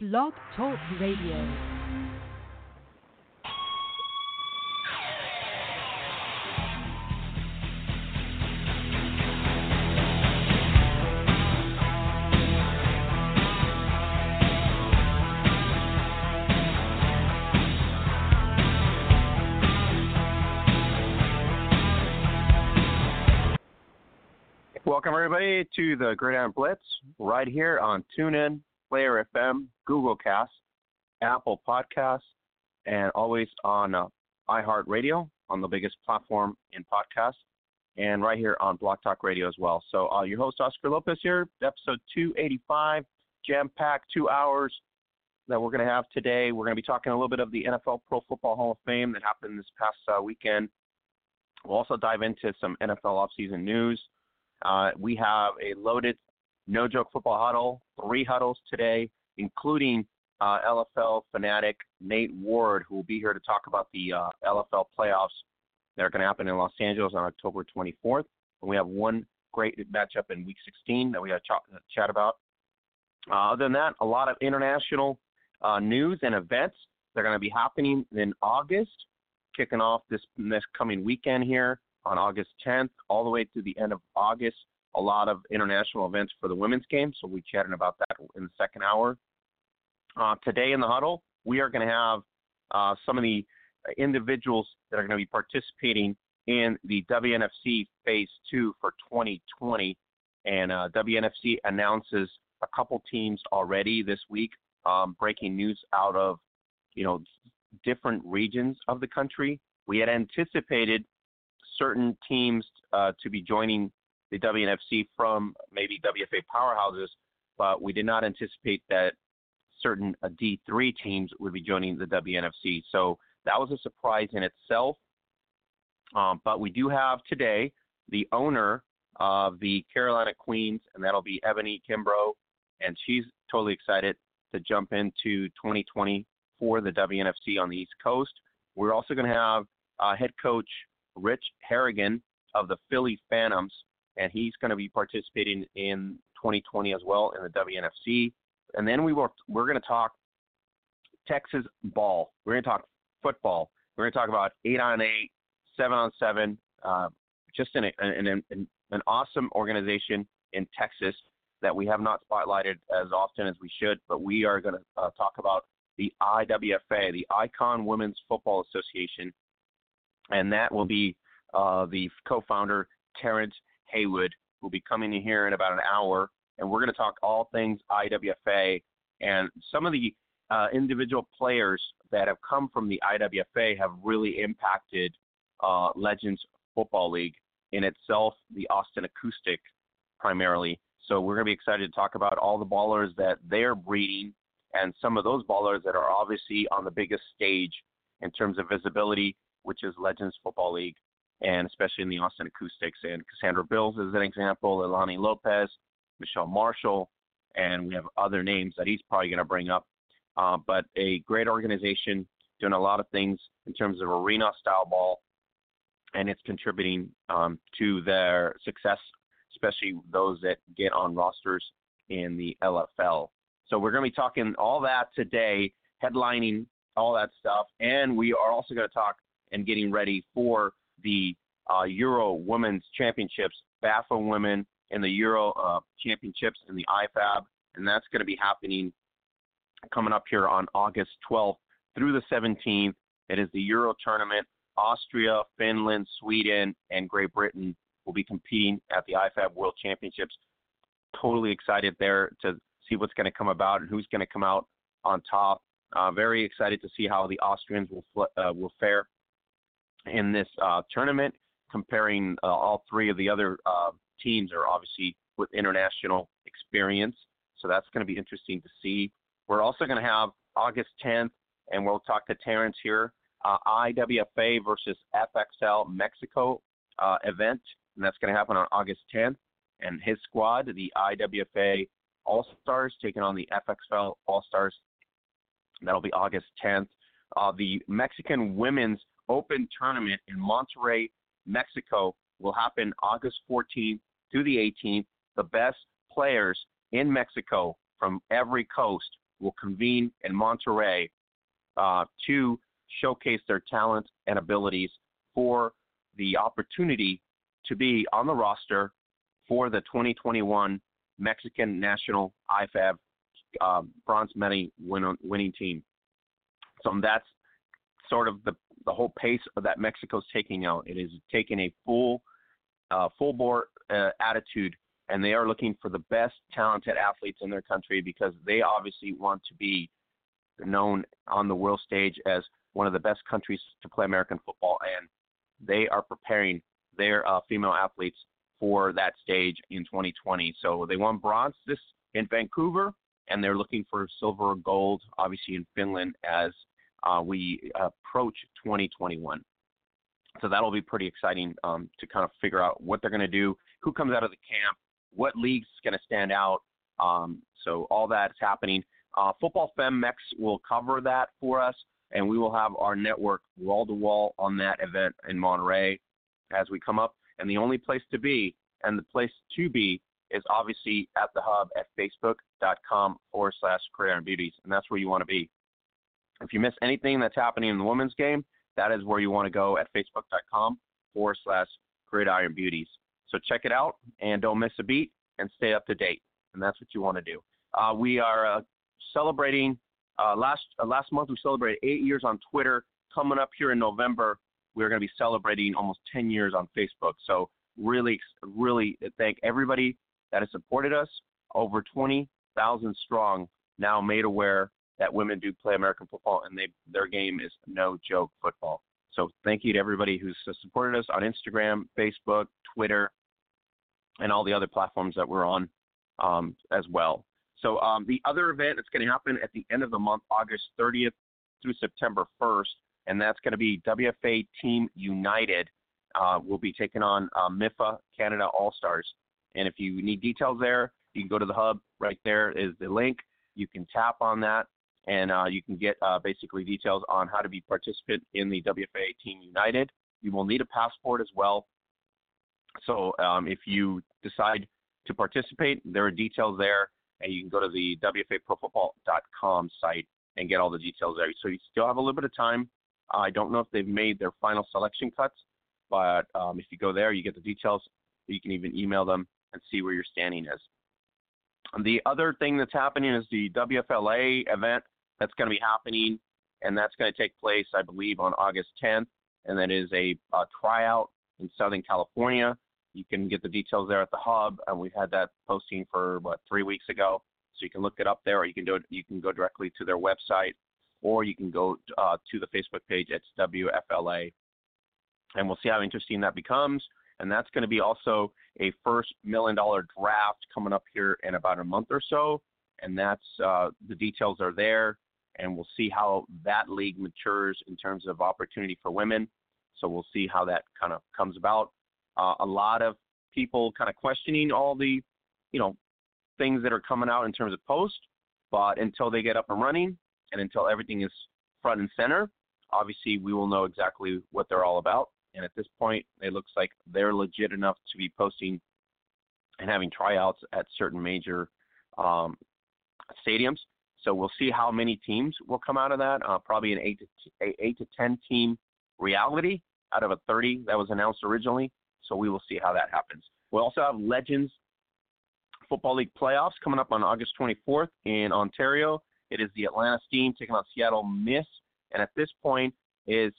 Blog Talk Radio. Welcome, everybody, to the Gridiron Blitz right here on TuneIn, Player FM, Google Cast, Apple Podcasts, and always on iHeartRadio on the biggest platform in podcasts, and right here on Blog Talk Radio as well. So your host, Oscar Lopez here, episode 285, jam-packed 2 hours that we're going to have today. We're going to be talking a little bit of the NFL Pro Football Hall of Fame that happened this past weekend. We'll also dive into some NFL offseason news. We have a loaded no-joke football huddle, 3 huddles today, including LFL fanatic Nate Ward, who will be here to talk about the LFL playoffs that are going to happen in Los Angeles on October 24th. And we have one great matchup in Week 16 that we got to chat about. Other than that, a lot of international news and events that are going to be happening in August, kicking off this coming weekend here. On August 10th, all the way to the end of August, a lot of international events for the women's game. So we'll be chatting about that in the second hour. Today in the huddle, we are going to have some of the individuals that are going to be participating in the WNFC Phase 2 for 2020. And WNFC announces a couple teams already this week, breaking news out of, different regions of the country. We had anticipated certain teams to be joining the WNFC from maybe WFA powerhouses, but we did not anticipate that certain D3 teams would be joining the WNFC. So that was a surprise in itself. But we do have today the owner of the Carolina Queens, and that'll be Ebony Kimbrough, and she's totally excited to jump into 2020 for the WNFC on the East Coast. We're also going to have head coach Rich Harrigan of the Philly Phantomz, and he's going to be participating in 2020 as well in the WNFC. And then we're going to talk Texas ball. We're going to talk football. We're going to talk about 8-on-8, 7-on-7, just an awesome organization in Texas that we have not spotlighted as often as we should, but we are going to talk about the IWFA, the Icon Women's Football Association. And that will be the co-founder, Terrence Haywood, who will be coming in here in about an hour. And we're going to talk all things IWFA. And some of the individual players that have come from the IWFA have really impacted Legends Football League in itself, the Austin Acoustic primarily. So we're going to be excited to talk about all the ballers that they're breeding and some of those ballers that are obviously on the biggest stage in terms of visibility, which is Legends Football League, and especially in the Austin Acoustics. And Cassandra Bills is an example, Elani Lopez, Michelle Marshall, and we have other names that he's probably going to bring up. But a great organization doing a lot of things in terms of arena-style ball, and it's contributing to their success, especially those that get on rosters in the LFL. So we're going to be talking all that today, headlining all that stuff, and we are also going to talk and getting ready for the Euro Women's Championships, BAFA Women, and the Euro Championships in the IFAB. And that's going to be happening coming up here on August 12th through the 17th. It is the Euro Tournament. Austria, Finland, Sweden, and Great Britain will be competing at the IFAB World Championships. Totally excited there to see what's going to come about and who's going to come out on top. Very excited to see how the Austrians will fare in this tournament, comparing all three of the other teams are obviously with international experience. So that's going to be interesting to see. We're also going to have August 10th, and we'll talk to Terrence here, IWFA versus FXL Mexico event, and that's going to happen on August 10th. And his squad, the IWFA All-Stars, taking on the FXL All-Stars. That'll be August 10th. The Mexican Women's Open Tournament in Monterrey, Mexico, will happen August 14th through the 18th. The best players in Mexico from every coast will convene in Monterey to showcase their talent and abilities for the opportunity to be on the roster for the 2021 Mexican National IFAB bronze medal winning team. So that's sort of the whole pace of that Mexico's taking out. It is taking a full bore attitude, and they are looking for the best talented athletes in their country because they obviously want to be known on the world stage as one of the best countries to play American football, and they are preparing their female athletes for that stage in 2020. So they won bronze this in Vancouver, and they're looking for silver or gold, obviously, in Finland as we approach 2021. So that'll be pretty exciting to kind of figure out what they're going to do, who comes out of the camp, what league's going to stand out. So all that's happening. Football FemMex will cover that for us, and we will have our network wall-to-wall on that event in Monterey as we come up. And the only place to be and the place to be is obviously at the hub at facebook.com/Gridiron Beauties. And that's where you want to be. If you miss anything that's happening in the women's game, that is where you want to go at facebook.com/Gridiron Beauties. So check it out and don't miss a beat and stay up to date. And that's what you want to do. We are celebrating last month. We celebrated 8 years on Twitter. Coming up here in November, we're going to be celebrating almost 10 years on Facebook. So really, really thank everybody that has supported us. Over 20,000 strong now made aware that women do play American football, and their game is no joke football. So thank you to everybody who's supported us on Instagram, Facebook, Twitter, and all the other platforms that we're on as well. So the other event that's going to happen at the end of the month, August 30th through September 1st, and that's going to be WFA Team United. We'll be taking on MIFA Canada All-Stars. And if you need details there, you can go to the hub. Right there is the link. You can tap on that, and you can get basically details on how to be participant in the WFA Team United. You will need a passport as well. So if you decide to participate, there are details there, and you can go to the WFAProFootball.com site and get all the details there. So you still have a little bit of time. I don't know if they've made their final selection cuts, but if you go there, you get the details. You can even email them and see where your standing is. The other thing that's happening is the WFLA event that's going to be happening, and that's going to take place, I believe, on August 10th, and that is a tryout in Southern California. You can get the details there at the hub, and we had that posting for, 3 weeks ago, so you can look it up there, or you can do it, you can go directly to their website, or you can go to the Facebook page at WFLA, and we'll see how interesting that becomes. And that's going to be also a first $1 million draft coming up here in about a month or so. And that's the details are there. And we'll see how that league matures in terms of opportunity for women. So we'll see how that kind of comes about. A lot of people kind of questioning all the, things that are coming out in terms of post. But until they get up and running and until everything is front and center, obviously we will know exactly what they're all about. And at this point, it looks like they're legit enough to be posting and having tryouts at certain major stadiums. So we'll see how many teams will come out of that. Probably an 8 to 10 team reality out of a 30 that was announced originally. So we will see how that happens. We also have Legends Football League playoffs coming up on August 24th in Ontario. It is the Atlanta Steam taking on Seattle Miss. And at this point, it's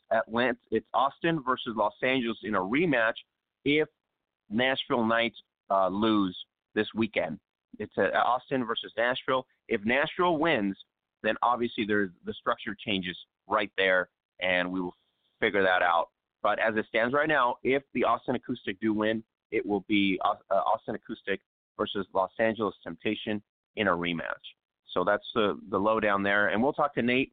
Austin versus Los Angeles in a rematch if Nashville Knights lose this weekend. It's Austin versus Nashville. If Nashville wins, then obviously the structure changes right there, and we will figure that out. But as it stands right now, if the Austin Acoustic do win, it will be Austin Acoustic versus Los Angeles Temptation in a rematch. So that's the lowdown there. And we'll talk to Nate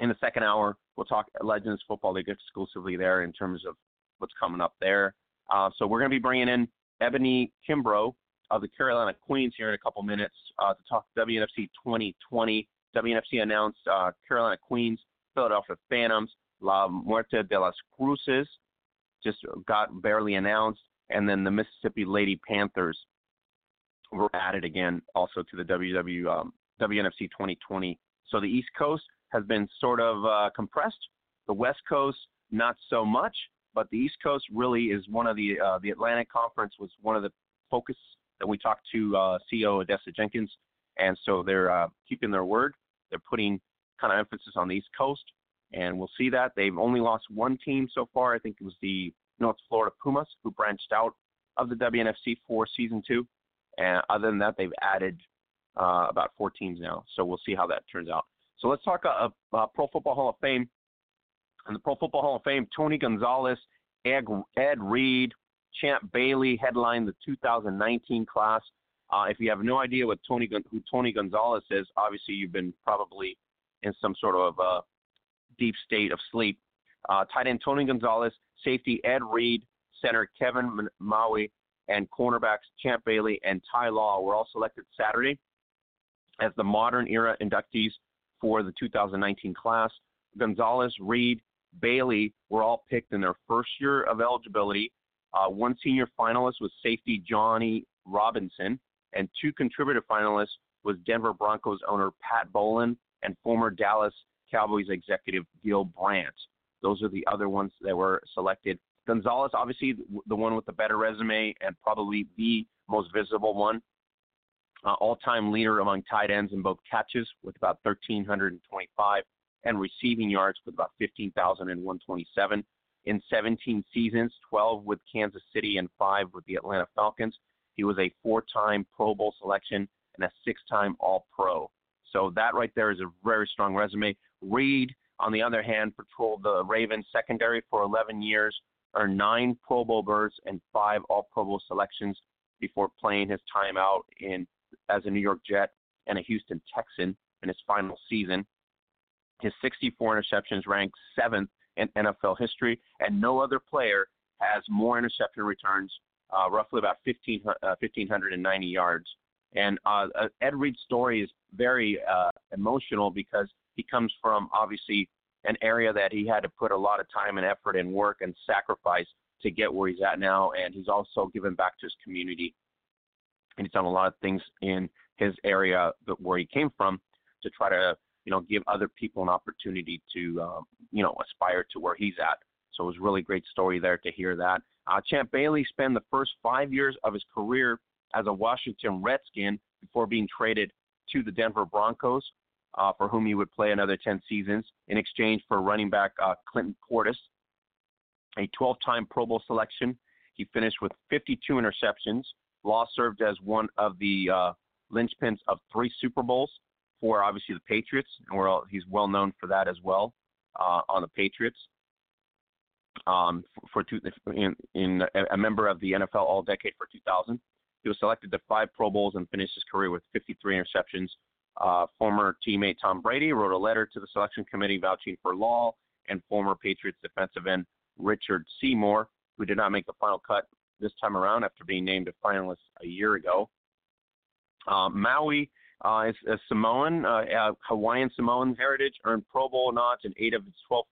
in the second hour. We'll talk Legends Football League exclusively there in terms of what's coming up there. So we're going to be bringing in Ebony Kimbrough of the Carolina Queens here in a couple minutes to talk WNFC 2020. WNFC announced Carolina Queens, Philadelphia Phantomz, La Muerte de las Cruces just got barely announced, and then the Mississippi Lady Panthers were added again also to the WNFC 2020. So the East Coast has been sort of compressed. The West Coast, not so much. But the East Coast really is one of the Atlantic Conference was one of the focus that we talked to CEO Odessa Jenkins. And so they're keeping their word. They're putting kind of emphasis on the East Coast. And we'll see that. They've only lost one team so far. I think it was the North Florida Pumas, who branched out of the WNFC for Season 2. And other than that, they've added about four teams now. So we'll see how that turns out. So let's talk Pro Football Hall of Fame. In the Pro Football Hall of Fame, Tony Gonzalez, Ed Reed, Champ Bailey headlined the 2019 class. If you have no idea what who Tony Gonzalez is, obviously you've been probably in some sort of deep state of sleep. Tight end Tony Gonzalez, safety Ed Reed, center Kevin Maui, and cornerbacks Champ Bailey and Ty Law were all selected Saturday as the modern era inductees for the 2019 class. Gonzalez, Reed, Bailey were all picked in their first year of eligibility. One senior finalist was safety Johnny Robinson, and two contributor finalists was Denver Broncos owner Pat Bolin and former Dallas Cowboys executive Gil Brandt. Those are the other ones that were selected. Gonzalez, obviously the one with the better resume and probably the most visible one, all-time leader among tight ends in both catches with about 1,325 and receiving yards with about 15,127 in 17 seasons, 12 with Kansas City and 5 with the Atlanta Falcons. He was a four-time Pro Bowl selection and a six-time All-Pro. So that right there is a very strong resume. Reed, on the other hand, patrolled the Ravens secondary for 11 years, earned 9 Pro Bowl berths and 5 All-Pro Bowl selections before playing his time out as a New York Jet and a Houston Texan in his final season. His 64 interceptions ranks 7th in NFL history, and no other player has more interception returns, roughly about 1,590 yards. And Ed Reed's story is very emotional because he comes from, obviously, an area that he had to put a lot of time and effort and work and sacrifice to get where he's at now, and he's also given back to his community. And he's done a lot of things in his area where he came from to try to give other people an opportunity to, aspire to where he's at. So it was a really great story there to hear that. Champ Bailey spent the first 5 years of his career as a Washington Redskin before being traded to the Denver Broncos, for whom he would play another 10 seasons in exchange for running back Clinton Portis, a 12-time Pro Bowl selection. He finished with 52 interceptions. Law served as one of the linchpins of 3 Super Bowls, for obviously the Patriots, and he's well known for that as well on the Patriots. In a member of the NFL All-Decade for 2000, he was selected to 5 Pro Bowls and finished his career with 53 interceptions. Former teammate Tom Brady wrote a letter to the selection committee vouching for Law and former Patriots defensive end Richard Seymour, who did not make the final cut this time around after being named a finalist a year ago. Maui is a Samoan, Hawaiian Samoan heritage, earned Pro Bowl nods in 8 of his 12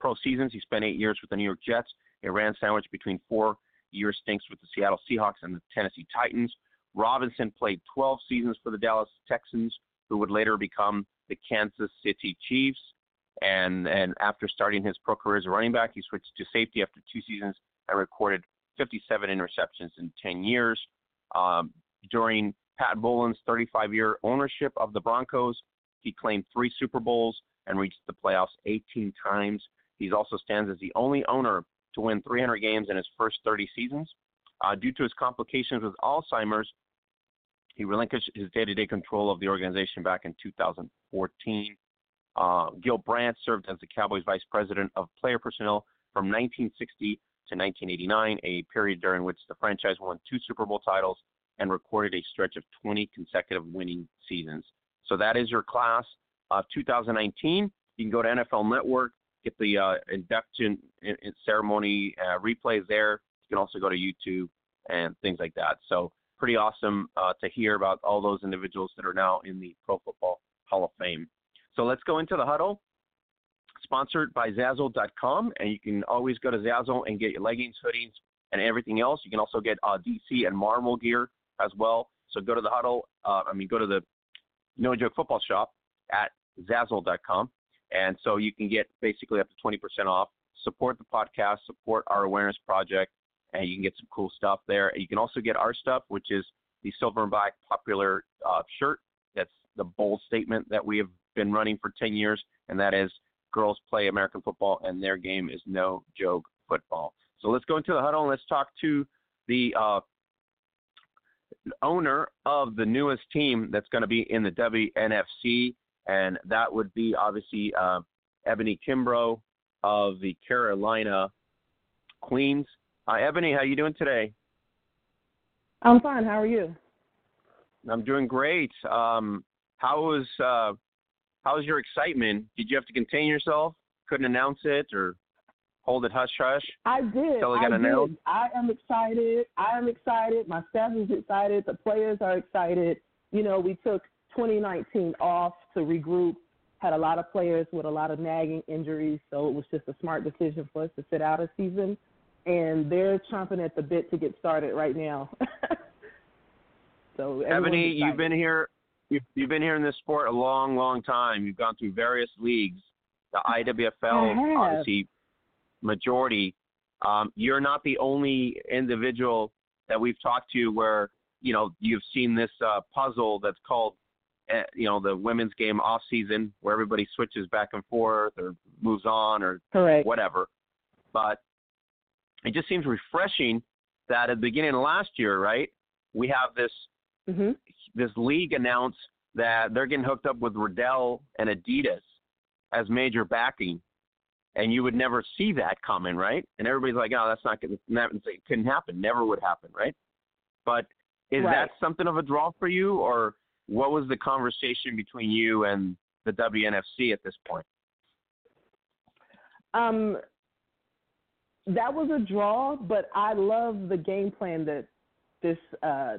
pro seasons. He spent 8 years with the New York Jets. He ran sandwich between 4-year stints with the Seattle Seahawks and the Tennessee Titans. Robinson played 12 seasons for the Dallas Texans, who would later become the Kansas City Chiefs. And after starting his pro career as a running back, he switched to safety after 2 seasons and recorded 57 interceptions in 10 years. During Pat Bolin's 35-year ownership of the Broncos, he claimed 3 Super Bowls and reached the playoffs 18 times. He also stands as the only owner to win 300 games in his first 30 seasons. Due to his complications with Alzheimer's, he relinquished his day-to-day control of the organization back in 2014. Gil Brandt served as the Cowboys vice president of player personnel from 1960 to 1989, a period during which the franchise won 2 Super Bowl titles and recorded a stretch of 20 consecutive winning seasons. So that is your class of 2019. You can go to NFL Network, get the induction ceremony replays there. You can also go to YouTube and things like that. So pretty awesome to hear about all those individuals that are now in the Pro Football Hall of Fame. So let's go into the huddle, sponsored by Zazzle.com. And you can always go to Zazzle and get your leggings, hoodies, and everything else. You can also get DC and Marvel gear as well. So go to the huddle. Go to the No Joke Football Shop at Zazzle.com. And so you can get basically up to 20% off, support the podcast, support our awareness project, and you can get some cool stuff there. You can also get our stuff, which is the silver and black popular shirt. That's the bold statement that we have been running for 10 years, and that is girls play American football, and their game is no joke football. So let's go into the huddle, and let's talk to the owner of the newest team that's going to be in the WNFC, and that would be obviously Ebony Kimbrough of the Carolina Queens. Ebony, how you doing today? I'm fine. How are you? I'm doing great. How was your excitement? Did you have to contain yourself? Couldn't announce it or hold it hush hush? I did. Until it got announced? I am excited. My staff is excited. The players are excited. You know, we took 2019 off to regroup. Had a lot of players with a lot of nagging injuries, so it was just a smart decision for us to sit out a season. And they're chomping at the bit to get started right now. So Ebony, you've been here in this sport a long, long time. You've gone through various leagues, the IWFL, obviously, majority. You're not the only individual that we've talked to where, you know, you've seen this puzzle that's called, you know, the women's game off season, where everybody switches back and forth or moves on or whatever. But it just seems refreshing that at the beginning of last year, right, we have this this league announce that they're getting hooked up with Riddell and Adidas as major backing, and you would never see that coming, right? And everybody's like, oh, that's not going to – couldn't happen, never would happen, right? But is that something of a draw for you, or what was the conversation between you and the WNFC at this point? That was a draw, but I love the game plan that this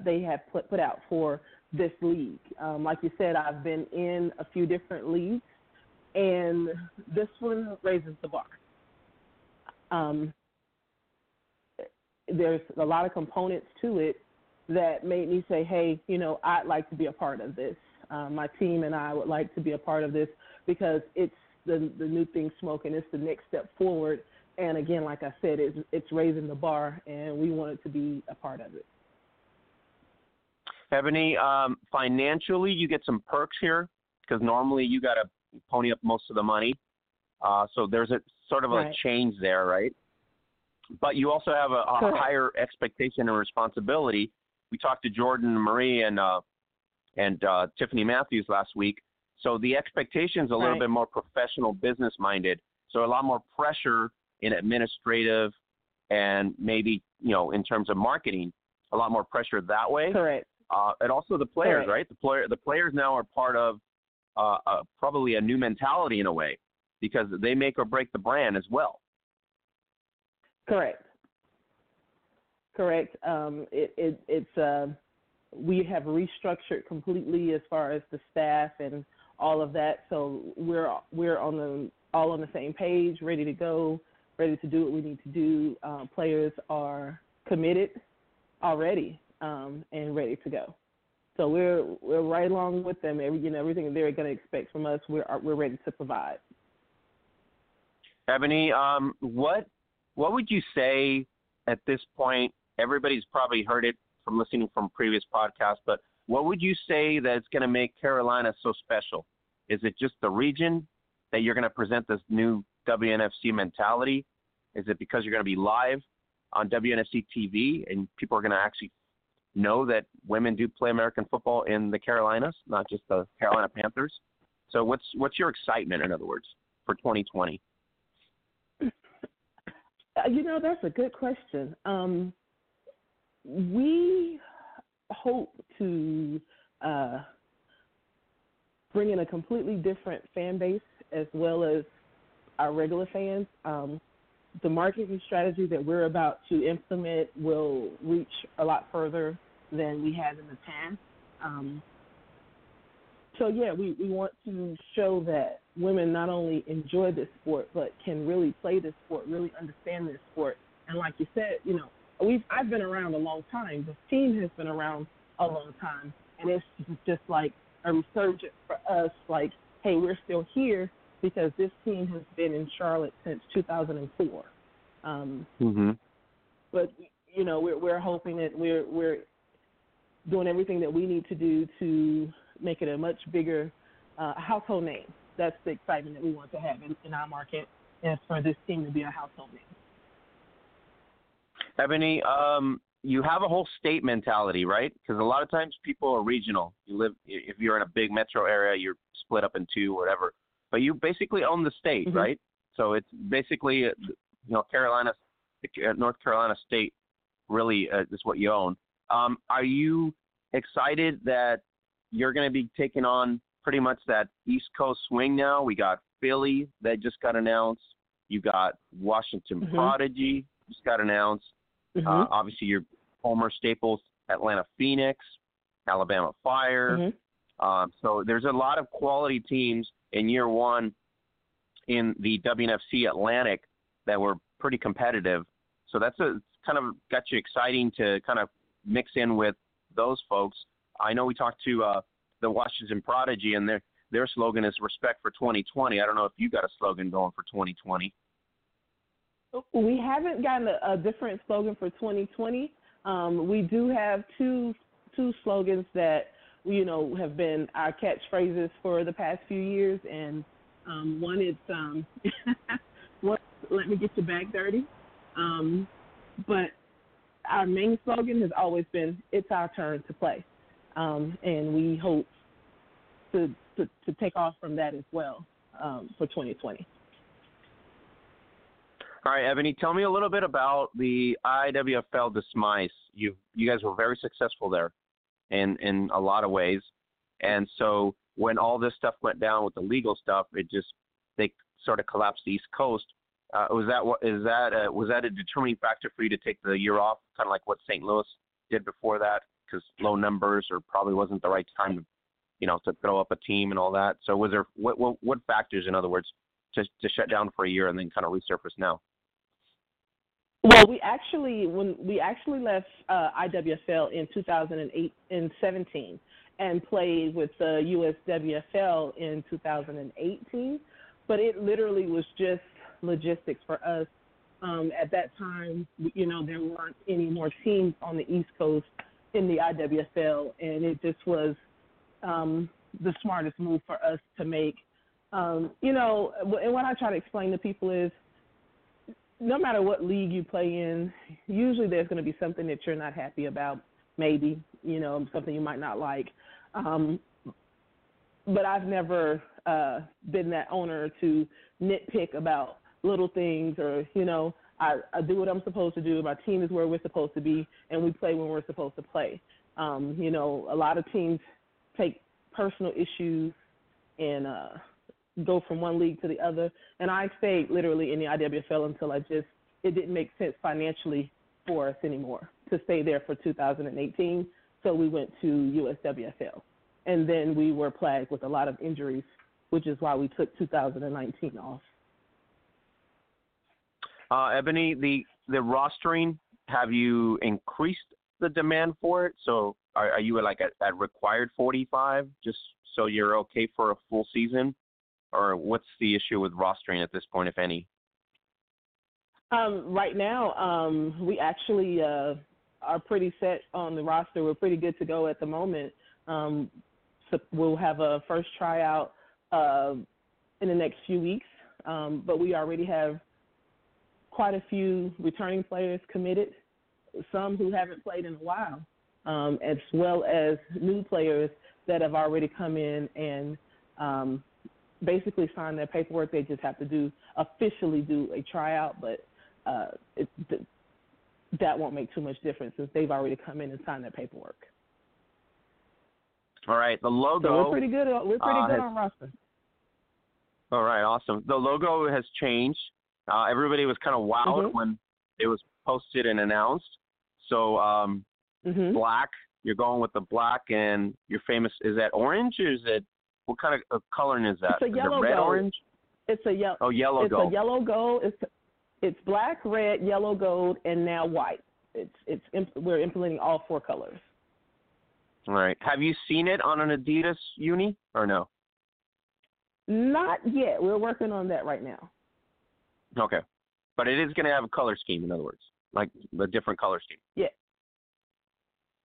they have put out for this league. Like you said, I've been in a few different leagues, and this one raises the bar. There's a lot of components to it that made me say, hey, you know, I'd like to be a part of this. My team and I would like to be a part of this because it's the new thing smoking. It's the next step forward. And again, like I said, it's raising the bar, and we wanted to be a part of it. Ebony, financially, you get some perks here because normally you got to pony up most of the money. So there's a sort of a change there, right? But you also have a higher expectation and responsibility. We talked to Jordan Marie and Tiffany Matthews last week. So the expectation's a little bit more professional, business-minded. So a lot more pressure in administrative and maybe, you know, in terms of marketing, a lot more pressure that way. Correct. And also the players, right? The players now are part of probably a new mentality in a way because they make or break the brand as well. Correct. It's we have restructured completely as far as the staff and all of that. So we're all on the same page, ready to go. Ready to do what we need to do. Players are committed already and ready to go. So we're right along with them. Everything they're going to expect from us, we're ready to provide. Ebony, what would you say at this point? Everybody's probably heard it from listening from previous podcasts, but what would you say that's going to make Carolina so special? Is it just the region that you're going to present this new WNFC mentality? Is it because you're going to be live on WNFC TV and people are going to actually know that women do play American football in the Carolinas, not just the Carolina Panthers? So what's your excitement, in other words, for 2020? You know, that's a good question. We hope to bring in a completely different fan base as well as our regular fans. The marketing strategy that we're about to implement will reach a lot further than we had in the past. We want to show that women not only enjoy this sport, but can really play this sport, really understand this sport. And like you said, you know, I've been around a long time. The team has been around a long time. And it's just like a resurgence for us, like, hey, we're still here, because this team has been in Charlotte since 2004. But, you know, we're hoping that we're doing everything that we need to do to make it a much bigger household name. That's the excitement that we want to have in our market, is for this team to be a household name. Ebony, you have a whole state mentality, right? Because a lot of times people are regional. You live, if you're in a big metro area, you're split up in two, whatever. But you basically own the state, right? So it's basically, you know, North Carolina State really is what you own. Are you excited that you're going to be taking on pretty much that East Coast swing now? We got Philly that just got announced. You got Washington Prodigy just got announced. Obviously, your Homer Staples, Atlanta Phoenix, Alabama Fire. So there's a lot of quality teams in year one in the WNFC Atlantic that were pretty competitive. So that's kind of got you exciting to kind of mix in with those folks. I know we talked to the Washington Prodigy, and their slogan is respect for 2020. I don't know if you got a slogan going for 2020. We haven't gotten a different slogan for 2020. We do have two slogans that, you know, have been our catchphrases for the past few years. And one is, let me get your bag dirty. But our main slogan has always been, it's our turn to play. And we hope to take off from that as well for 2020. All right, Ebony, tell me a little bit about the IWFL Dismice. You guys were very successful there in a lot of ways. And so when all this stuff went down with the legal stuff, they sort of collapsed the East Coast. Was that a determining factor for you to take the year off, kind of like what St. Louis did before that, because low numbers or probably wasn't the right time to, you know, to throw up a team and all that? So was there what factors, in other words, to shut down for a year and then kind of resurface now? Well, we actually left IWFL in 2008 and 2017 and played with the USWFL in 2018, but it literally was just logistics for us. At that time, you know, there weren't any more teams on the East Coast in the IWFL, and it just was the smartest move for us to make. You know, and what I try to explain to people is, no matter what league you play in, usually there's going to be something that you're not happy about, maybe, you know, something you might not like. But I've never been that owner to nitpick about little things, or, you know, I do what I'm supposed to do. My team is where we're supposed to be, and we play when we're supposed to play. You know, a lot of teams take personal issues and go from one league to the other, and I stayed literally in the IWFL until it didn't make sense financially for us anymore to stay there for 2018, so we went to USWFL. And then we were plagued with a lot of injuries, which is why we took 2019 off. Ebony, the rostering, have you increased the demand for it? So are you at required 45 just so you're okay for a full season? Or what's the issue with rostering at this point, if any? Right now, we actually are pretty set on the roster. We're pretty good to go at the moment. So we'll have a first tryout in the next few weeks, but we already have quite a few returning players committed, some who haven't played in a while, as well as new players that have already come in and basically sign their paperwork. They just have to officially do a tryout, but that won't make too much difference since they've already come in and signed their paperwork. All right, the logo. So we're pretty good. We're pretty good on roster. All right, awesome. The logo has changed. Everybody was kind of wowed when it was posted and announced. So black. You're going with the black, and you're famous. Is that orange? Or is it? What kind of coloring is that? It's a yellow, red, gold. Orange. It's a yellow. Oh, yellow gold. It's a yellow gold. It's black, red, yellow, gold, and now white. We're implementing all four colors. Right. Have you seen it on an Adidas uni or no? Not yet. We're working on that right now. Okay. But it is going to have a color scheme, in other words, like a different color scheme. Yeah.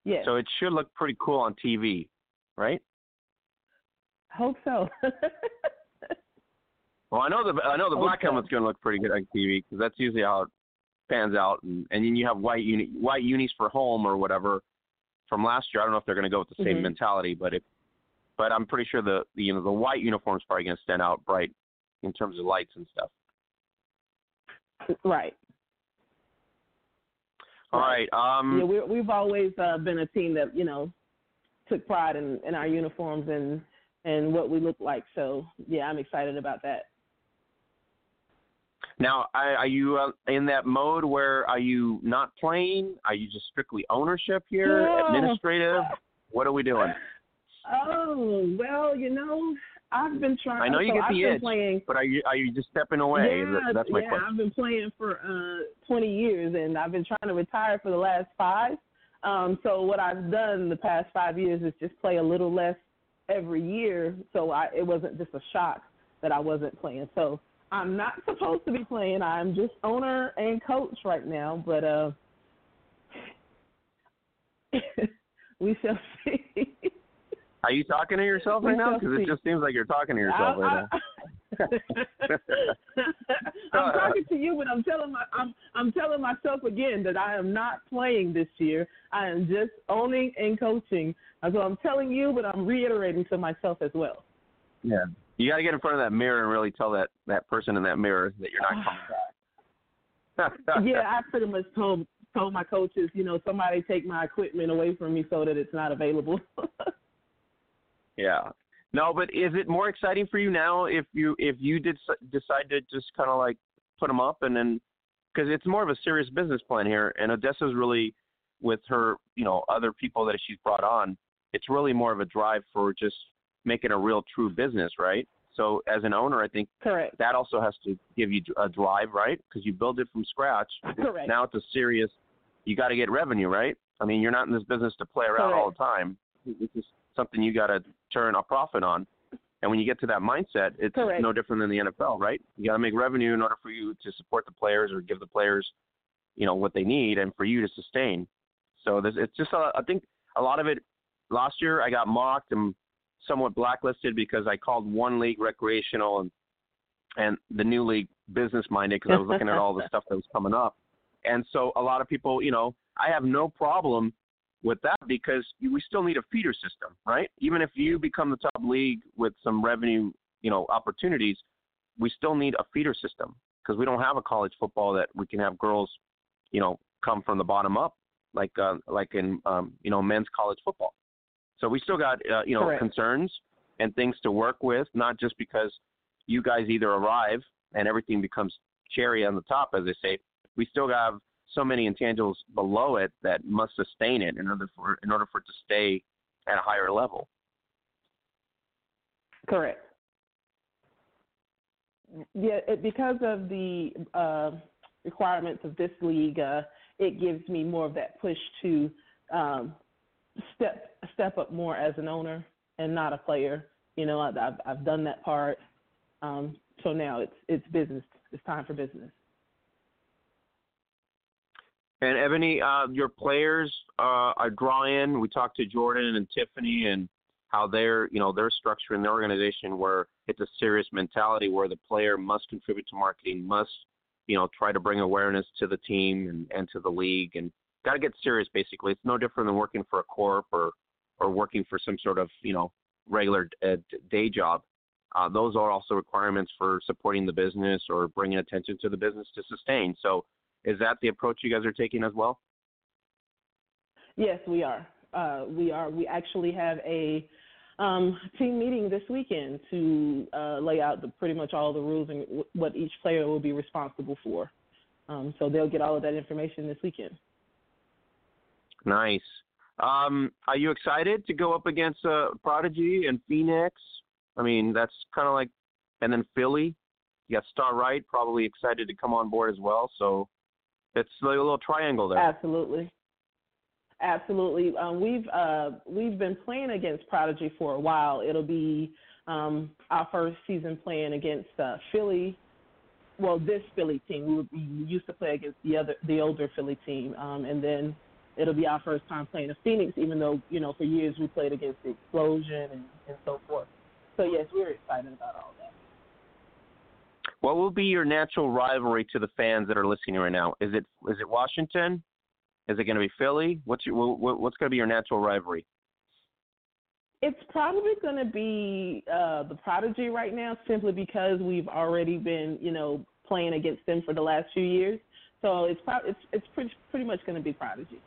Yeah. So it should look pretty cool on TV, right? Hope so. Well, I know the black helmet's going to look pretty good on TV because that's usually how it pans out, and then you have white unis for home or whatever from last year. I don't know if they're going to go with the same mentality, but I'm pretty sure the white uniform's probably going to stand out bright in terms of lights and stuff. Right. All right. Yeah, we've always been a team that took pride in our uniforms and what we look like. So yeah, I'm excited about that. Now, are you in that mode where are you not playing? Are you just strictly ownership here, administrative? What are we doing? Oh, well, I've been trying. I know you get the itch, playing, but are you just stepping away? Yeah, that's my question. I've been playing for 20 years, and I've been trying to retire for the last 5. So what I've done the past 5 years is just play a little less every year. So it wasn't just a shock that I wasn't playing. So I'm not supposed to be playing. I'm just owner and coach right now, but we shall see. Are you talking to yourself right now? Because it just seems like you're talking to yourself right now. I'm talking to you, but I'm telling myself again that I am not playing this year. I am just owning and coaching. So I'm telling you, but I'm reiterating to myself as well. Yeah. You got to get in front of that mirror and really tell that person in that mirror that you're not coming back. Yeah, I pretty much told my coaches, somebody take my equipment away from me so that it's not available. Yeah. No, but is it more exciting for you now if you did decide to just kind of like put them up and then – because it's more of a serious business plan here, and Odessa's really with her, other people that she's brought on, it's really more of a drive for just – making a real true business, right? So as an owner, I think correct. That also has to give you a drive, right? Because you build it from scratch. Correct. Now it's a serious, you got to get revenue, right? I mean, you're not in this business to play around correct. All the time. This is something you got to turn a profit on. And when you get to that mindset, it's correct. No different than the NFL, right? You got to make revenue in order for you to support the players or give the players, what they need and for you to sustain. So it's just, I think a lot of it, last year I got mocked and somewhat blacklisted because I called one league recreational and the new league business-minded because I was looking at all the stuff that was coming up. And so a lot of people, I have no problem with that because we still need a feeder system, right? Even if you become the top league with some revenue, opportunities, we still need a feeder system because we don't have a college football that we can have girls, come from the bottom up like in, men's college football. So we still got, correct. Concerns and things to work with, not just because you guys either arrive and everything becomes cherry on the top, as they say. We still have so many intangibles below it that must sustain it in order for it to stay at a higher level. Correct. Yeah, because of the requirements of this league, it gives me more of that push to step up more as an owner and not a player. I've done that part. So now it's business. It's time for business. And Ebony, your players are drawing. We talked to Jordan and Tiffany and how they're, their structure in their organization where it's a serious mentality where the player must contribute to marketing, must, try to bring awareness to the team and to the league and, got to get serious, basically. It's no different than working for a corp or working for some sort of, regular day job. Those are also requirements for supporting the business or bringing attention to the business to sustain. So is that the approach you guys are taking as well? Yes, we are. We actually have a team meeting this weekend to lay out pretty much all the rules and what each player will be responsible for. So they'll get all of that information this weekend. Nice. Are you excited to go up against Prodigy and Phoenix? I mean, that's kind of like – and then Philly. You got Star Wright, probably excited to come on board as well. So it's like a little triangle there. Absolutely. Absolutely. We've been playing against Prodigy for a while. It'll be our first season playing against Philly. Well, this Philly team. We used to play against the older Philly team, and then it'll be our first time playing the Phoenix, even though, you know, for years we played against the Explosion and so forth. So, yes, we're excited about all that. What will be your natural rivalry to the fans that are listening right now? Is it Washington? Is it going to be Philly? What's going to be your natural rivalry? It's probably going to be the Prodigy right now, simply because we've already been, you know, playing against them for the last few years. So it's pretty much going to be Prodigy.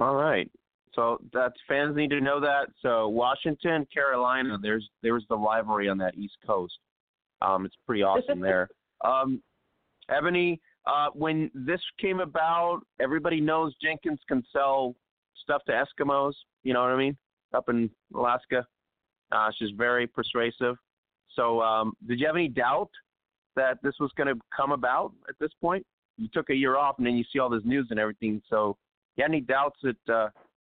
All right. So that's, fans need to know that. So Washington, Carolina, there was the rivalry on that East Coast. It's pretty awesome there. Ebony, when this came about, everybody knows Jenkins can sell stuff to Eskimos. You know what I mean? Up in Alaska. She's very persuasive. So did you have any doubt that this was going to come about at this point? You took a year off, and then you see all this news and everything. So you had any doubts that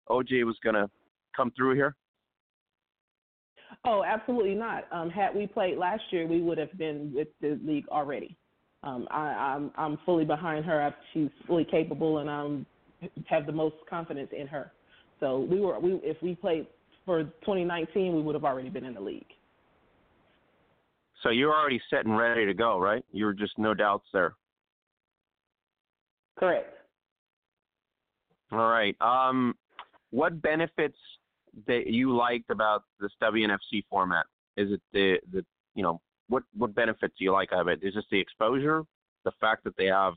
OJ was going to come through here? Oh, absolutely not. Had we played last year, we would have been with the league already. I'm fully behind her. She's fully capable, and I have the most confidence in her. So if we played for 2019, we would have already been in the league. So you're already set and ready to go, right? You were just no doubts there. Correct. All right. What benefits that you liked about this WNFC format? Is it the you know, what benefits do you like of it? Is this the exposure, the fact that they have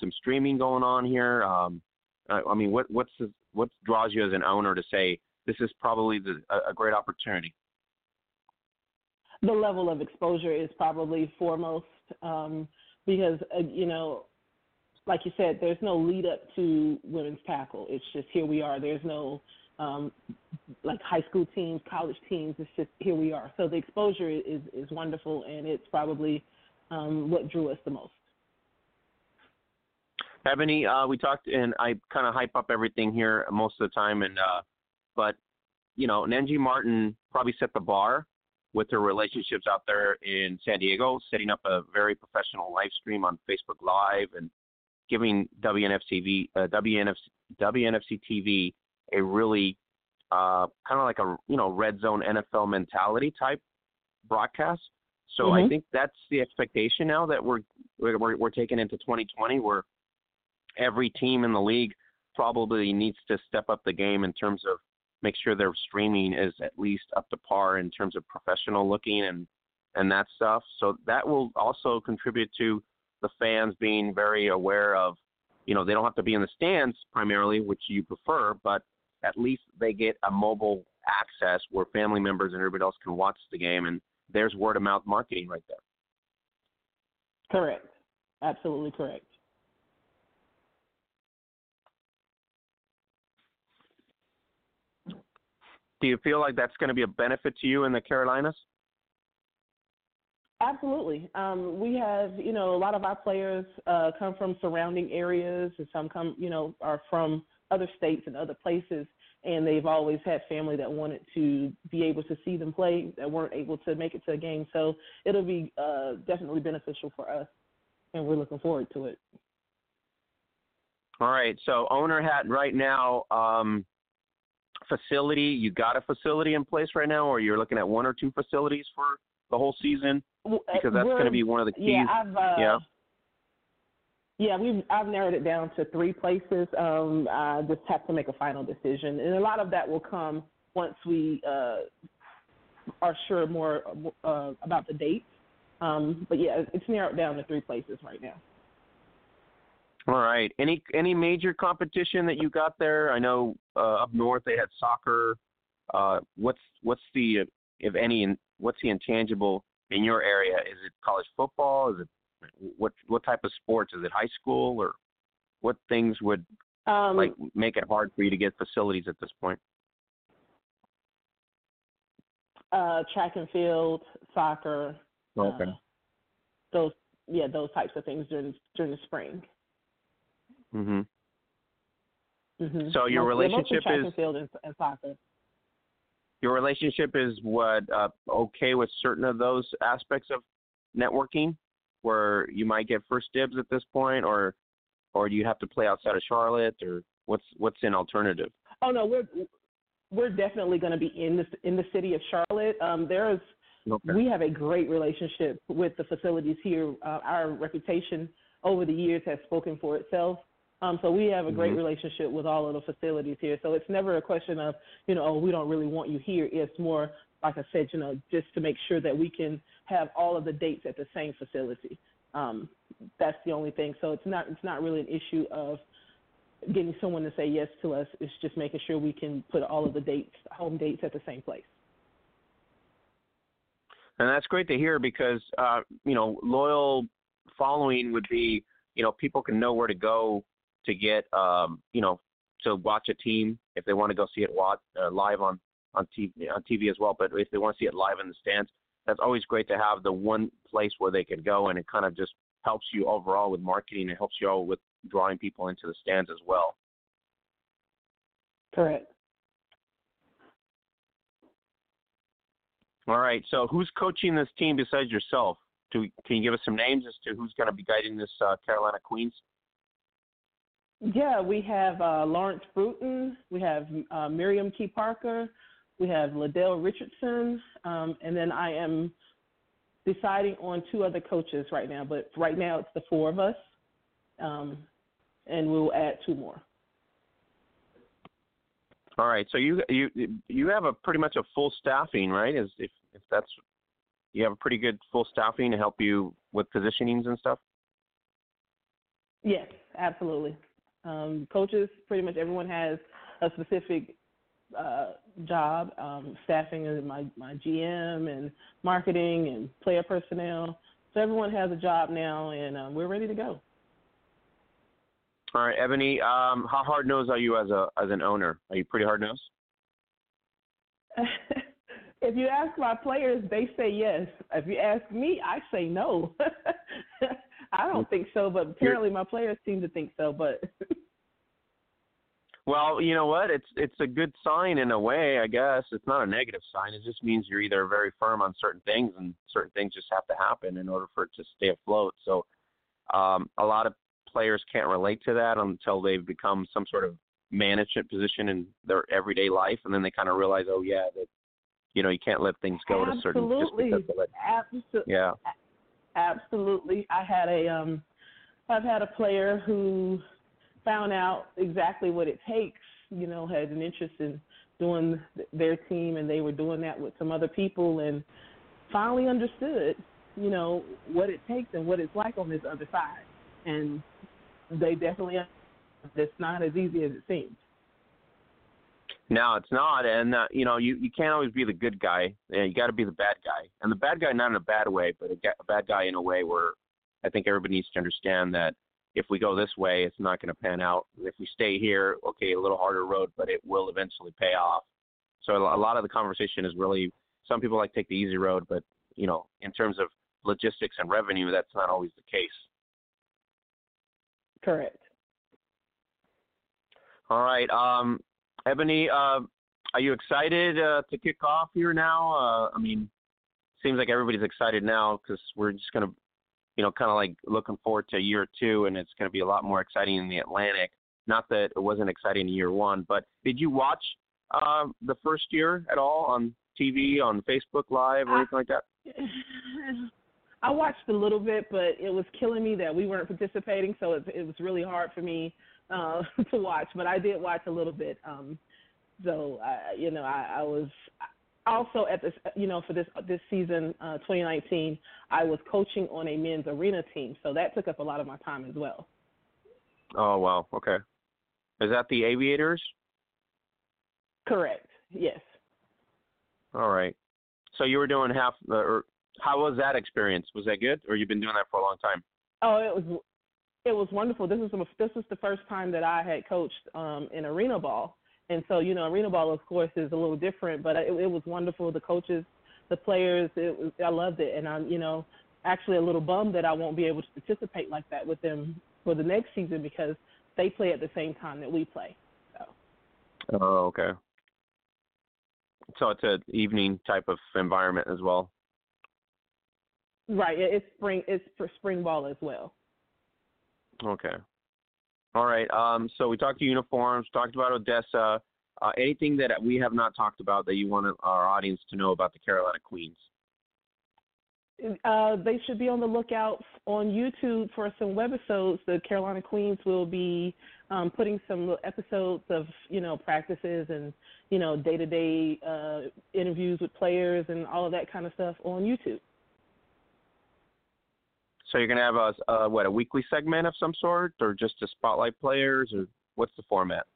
some streaming going on here? I mean, what draws you as an owner to say this is probably a great opportunity? The level of exposure is probably foremost, because, you know, like you said, there's no lead up to women's tackle. It's just here we are. There's no like high school teams, college teams. It's just here we are. So the exposure is wonderful, and it's probably what drew us the most. Ebony, we talked, and I kind of hype up everything here most of the time, and but, you know, Nenji Martin probably set the bar with her relationships out there in San Diego, setting up a very professional live stream on Facebook Live and giving WNFC TV a really kind of like a, you know, red zone NFL mentality type broadcast. So I think that's the expectation now that we're taking into 2020, where every team in the league probably needs to step up the game in terms of make sure their streaming is at least up to par in terms of professional looking and that stuff. So that will also contribute to the fans being very aware of, you know, they don't have to be in the stands primarily, which you prefer, but at least they get a mobile access where family members and everybody else can watch the game. And there's word of mouth marketing right there. Correct. Absolutely correct. Do you feel like that's going to be a benefit to you in the Carolinas? Absolutely. We have, you know, a lot of our players come from surrounding areas, and some come, you know, are from other states and other places, and they've always had family that wanted to be able to see them play that weren't able to make it to a game. So it'll be definitely beneficial for us, and we're looking forward to it. All right. So owner hat right now. Facility, you got a facility in place right now, or you're looking at one or two facilities for the whole season? Because that's going to be one of the keys. I've narrowed it down to three places. I just have to make a final decision, and a lot of that will come once we are sure more about the date. But yeah, it's narrowed down to three places right now. All right. Any major competition that you got there? I know up north they had soccer. What's the, if any, what's the intangible in your area? Is it college football? Is it what type of sports? Is it high school, or what things would make it hard for you to get facilities at this point? Track and field, soccer. Okay. Those types of things during the spring. Mm-hmm. Mm-hmm. So your relationship is field and soccer. Your relationship is what okay with certain of those aspects of networking, where you might get first dibs at this point, or do you have to play outside of Charlotte, or what's an alternative? Oh no, we're definitely going to be in the city of Charlotte. We have a great relationship with the facilities here. Our reputation over the years has spoken for itself. So we have a great mm-hmm. relationship with all of the facilities here. So it's never a question of, we don't really want you here. It's more, like I said, just to make sure that we can have all of the dates at the same facility. That's the only thing. So it's not really an issue of getting someone to say yes to us. It's just making sure we can put all of the dates, home dates, at the same place. And that's great to hear because, loyal following would be, people can know where to go to get, to watch a team if they want to go see it live on TV as well. But if they want to see it live in the stands, that's always great to have the one place where they can go, and it kind of just helps you overall with marketing. It helps you all with drawing people into the stands as well. Correct. All right, so who's coaching this team besides yourself? Can you give us some names as to who's going to be guiding this Carolina Queens? Yeah, we have Lawrence Bruton. We have Miriam Key Parker. We have Liddell Richardson. And then I am deciding on two other coaches right now, but right now it's the four of us, and we'll add two more. All right, so you have a pretty much a full staffing, right? You have a pretty good full staffing to help you with positionings and stuff? Yes, absolutely. Coaches, pretty much everyone has a specific job. Staffing is my GM and marketing and player personnel. So everyone has a job now, and we're ready to go. All right, Ebony, how hard-nosed are you as an owner? Are you pretty hard-nosed? If you ask my players, they say yes. If you ask me, I say no. I don't think so, but apparently my players seem to think so. But well, you know what? It's a good sign in a way, I guess. It's not a negative sign. It just means you're either very firm on certain things, and certain things just have to happen in order for it to stay afloat. So a lot of players can't relate to that until they've become some sort of management position in their everyday life, and then they kind of realize, oh, yeah, that you can't let things go at a certain just because they let yeah. Absolutely. I've had a player who found out exactly what it takes, had an interest in doing their team, and they were doing that with some other people, and finally understood, what it takes and what it's like on this other side. And they definitely, it's not as easy as it seems. No, it's not, and you can't always be the good guy. You got to be the bad guy, and the bad guy not in a bad way, but a bad guy in a way where I think everybody needs to understand that if we go this way, it's not going to pan out. If we stay here, okay, a little harder road, but it will eventually pay off. So a lot of the conversation is really, some people like to take the easy road, but in terms of logistics and revenue, that's not always the case. Correct. All right. Ebony, are you excited to kick off here now? Seems like everybody's excited now because we're just going to, kind of like looking forward to year two, and it's going to be a lot more exciting in the Atlantic. Not that it wasn't exciting in year one, but did you watch the first year at all on TV, on Facebook Live, or anything like that? I watched a little bit, but it was killing me that we weren't participating, so it was really hard for me to watch, but I did watch a little bit. I was also at this, for this season, 2019, I was coaching on a men's arena team, so that took up a lot of my time as well. Oh, wow. Okay. Is that the Aviators? Correct. Yes. All right. So you were doing half, or how was that experience? Was that good, or you've been doing that for a long time? Oh, It was wonderful. This was the first time that I had coached in arena ball, and so arena ball, of course, is a little different. But it was wonderful. The coaches, the players, I loved it, and I'm actually a little bummed that I won't be able to participate like that with them for the next season because they play at the same time that we play. Oh, okay. So it's an evening type of environment as well. Right. It's spring. It's for spring ball as well. Okay. All right. So we talked to uniforms, talked about Odessa. Anything that we have not talked about that you want our audience to know about the Carolina Queens? They should be on the lookout on YouTube for some webisodes. The Carolina Queens will be putting some episodes of, you know, practices and, you know, day-to-day interviews with players and all of that kind of stuff on YouTube. So you're going to have a weekly segment of some sort, or just to spotlight players, or what's the format?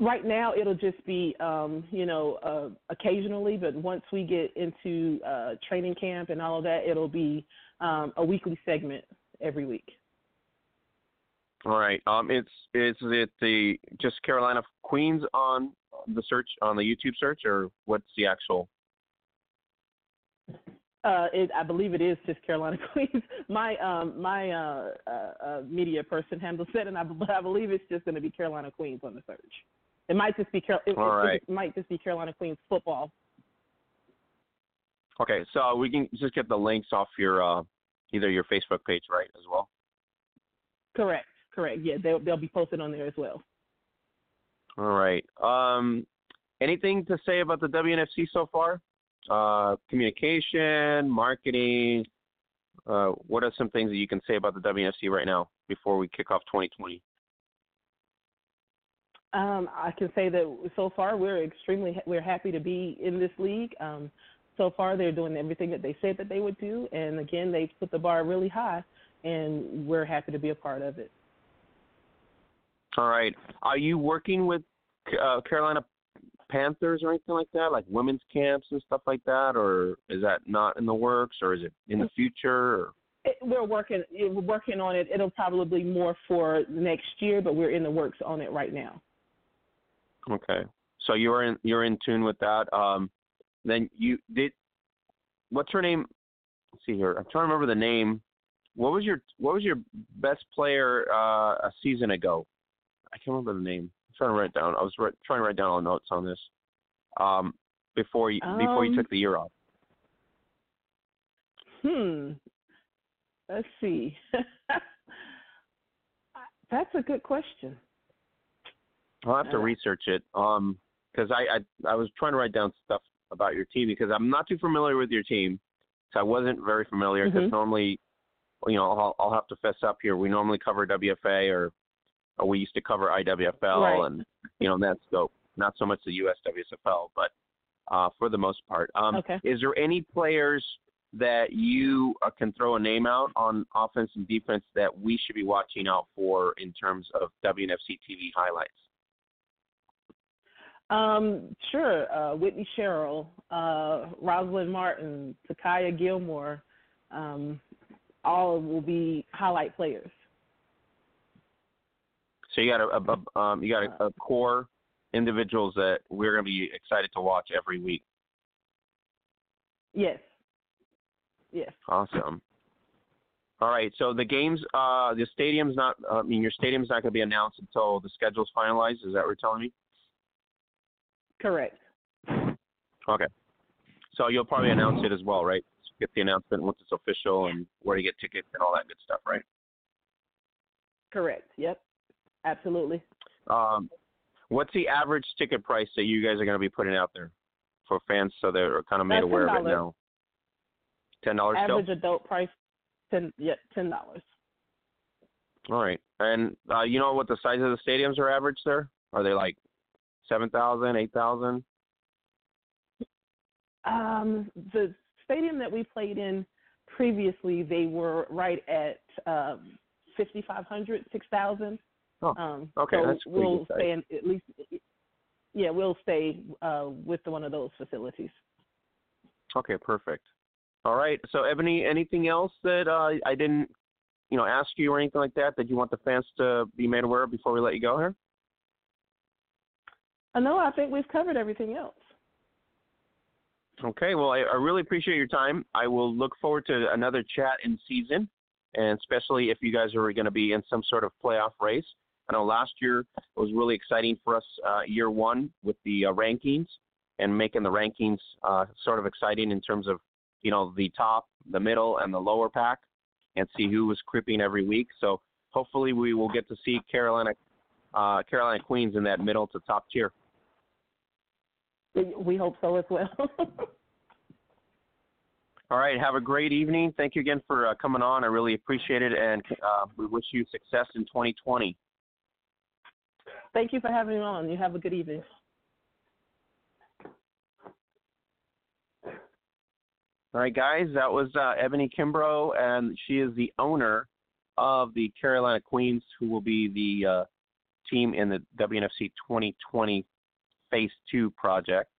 Right now, it'll just be, occasionally, but once we get into training camp and all of that, it'll be a weekly segment every week. All right. Is it the just Carolina Queens on the search, on the YouTube search, or what's the actual? I believe it is just Carolina Queens. My media person handles it, and I believe it's just going to be Carolina Queens on the search. It might just be Carolina Queens football. Okay, so we can just get the links off your either your Facebook page, right, as well? Correct. Yeah, they'll be posted on there as well. All right. Anything to say about the WNFC so far? Communication, marketing, what are some things that you can say about the WNFC right now before we kick off 2020? I can say that so far we're happy to be in this league. So far they're doing everything that they said that they would do, and again, they've put the bar really high, and we're happy to be a part of it. All right. Are you working with Carolina Panthers or anything like that, like women's camps and stuff like that, or is that not in the works, or is it in the future? We're working on it. It'll probably be more for next year, but we're in the works on it right now. Okay, so you're in tune with that. Then you did. What's her name? Let's see here. I'm trying to remember the name. What was your best player a season ago? I can't remember the name. I was trying to write down all the notes on this before you took the year off. Let's see. That's a good question. I'll have to research it because I was trying to write down stuff about your team because I'm not too familiar with your team. So I wasn't very familiar because normally, you know, I'll have to fess up here. We normally cover WFA or we used to cover IWFL right. And, you know, that scope, not so much the USWSFL, but for the most part. Okay. Is there any players that you can throw a name out on offense and defense that we should be watching out for in terms of WNFC TV highlights? Sure. Whitney Sherrill, Rosalind Martin, Takaya Gilmore, all will be highlight players. So you got a core individuals that we're going to be excited to watch every week. Yes. Awesome. All right. So the games, your stadium's not going to be announced until the schedule's finalized. Is that what you're telling me? Correct. Okay. So you'll probably announce it as well, right? Get the announcement once it's official and where to get tickets and all that good stuff, right? Correct. Yep. Absolutely. What's the average ticket price that you guys are going to be putting out there for fans so they're kind of made aware of it now? $10 average still? Adult price, $10. All right. And you know what the size of the stadiums are average there? Are they like 7,000, 8,000? The stadium that we played in previously, they were right at 5,500, 6,000. Oh, okay. So that's we'll stay in, at least, yeah, we'll stay with one of those facilities. Okay, perfect. All right. So, Ebony, anything else that I didn't, ask you or anything like that you want the fans to be made aware of before we let you go here? No, I think we've covered everything else. Okay. Well, I really appreciate your time. I will look forward to another chat in season, and especially if you guys are going to be in some sort of playoff race. I know last year it was really exciting for us, year one with the rankings and making the rankings sort of exciting in terms of, you know, the top, the middle, and the lower pack, and see who was creeping every week. So hopefully we will get to see Carolina Queens in that middle to top tier. We hope so as well. All right. Have a great evening. Thank you again for coming on. I really appreciate it, and we wish you success in 2020. Thank you for having me on. You have a good evening. All right, guys. That was Ebony Kimbrough, and she is the owner of the Carolina Queens, who will be the team in the WNFC 2020 Phase 2 project.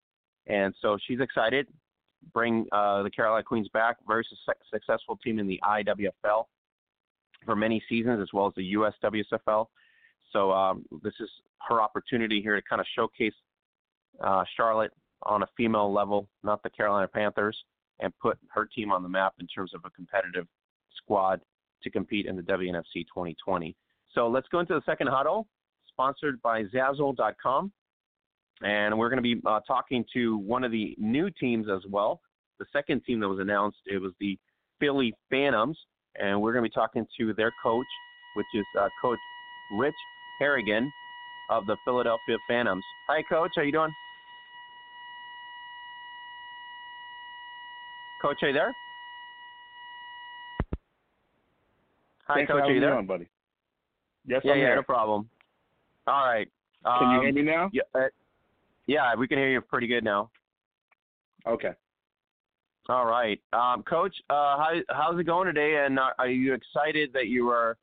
And so she's excited. Bring the Carolina Queens back, very successful team in the IWFL for many seasons, as well as the USWSFL. So this is her opportunity here to kind of showcase Charlotte on a female level, not the Carolina Panthers, and put her team on the map in terms of a competitive squad to compete in the WNFC 2020. So let's go into the second huddle, sponsored by Zazzle.com. And we're going to be talking to one of the new teams as well. The second team that was announced, it was the Philly Phantomz. And we're going to be talking to their coach, which is Coach Rich Harrigan of the Philadelphia Phantomz. Hi, Coach. How you doing? Coach, are you there? Hi, thanks, Coach. Are you there? Doing, buddy? Yes, I'm here. No problem. All right. Can you hear me now? Yeah. Yeah, we can hear you pretty good now. Okay. All right. Coach, how's it going today? And are you excited that you are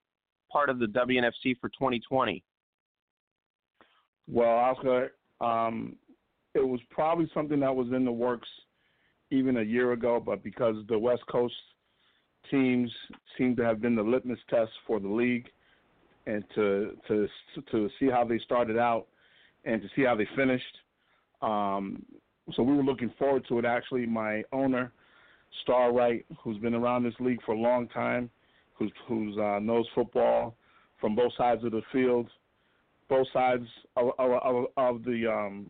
part of the WNFC for 2020? Well, Oscar, it was probably something that was in the works even a year ago, but because the West Coast teams seem to have been the litmus test for the league, and to see how they started out and to see how they finished. So we were looking forward to it. Actually, my owner, Star Wright, who's been around this league for a long time, who knows football from both sides of the field, both sides of the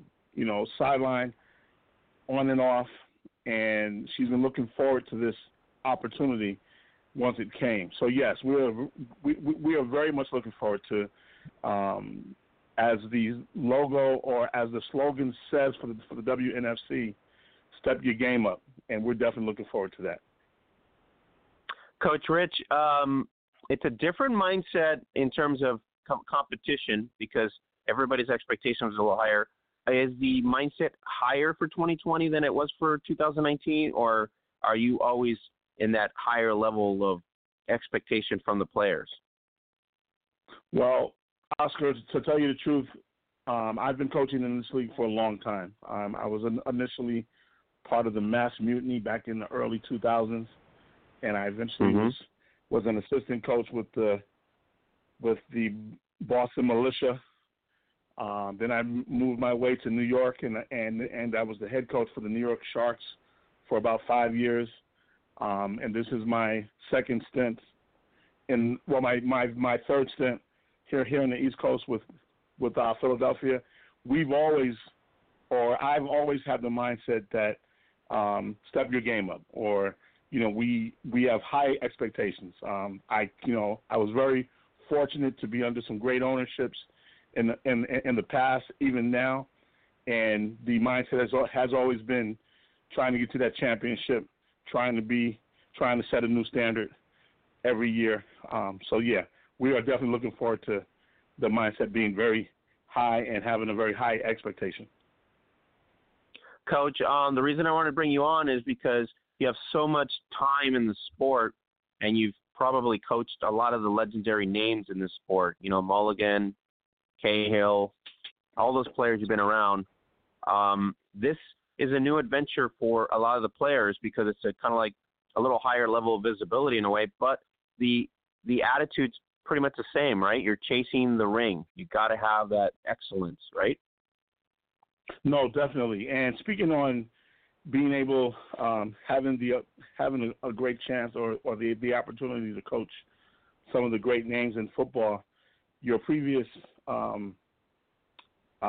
sideline, on and off, and she's been looking forward to this opportunity once it came. So yes, we are very much looking forward to. As the logo or as the slogan says for the WNFC, step your game up, and we're definitely looking forward to that. Coach Rich, it's a different mindset in terms of competition because everybody's expectations are a little higher. Is the mindset higher for 2020 than it was for 2019, or are you always in that higher level of expectation from the players? Well, Oscar, to tell you the truth, I've been coaching in this league for a long time. I was initially part of the Mass Mutiny back in the early 2000s, and I eventually was an assistant coach with the Boston Militia. Then I moved my way to New York, and I was the head coach for the New York Sharks for about 5 years. And this is my second stint, my third stint here on the East Coast with Philadelphia. I've always had the mindset that step your game up, or we have high expectations. I was very fortunate to be under some great ownerships in the past, even now, and the mindset has always been trying to get to that championship, trying to set a new standard every year. So yeah. We are definitely looking forward to the mindset being very high and having a very high expectation. Coach, the reason I wanted to bring you on is because you have so much time in the sport, and you've probably coached a lot of the legendary names in this sport. Mulligan, Cahill, all those players you've been around. This is a new adventure for a lot of the players because it's kind of like a little higher level of visibility in a way, but the attitude's pretty much the same, right? You're chasing the ring. You got to have that excellence, right? No, definitely. And speaking on being able, having a great chance or the opportunity to coach some of the great names in football, your previous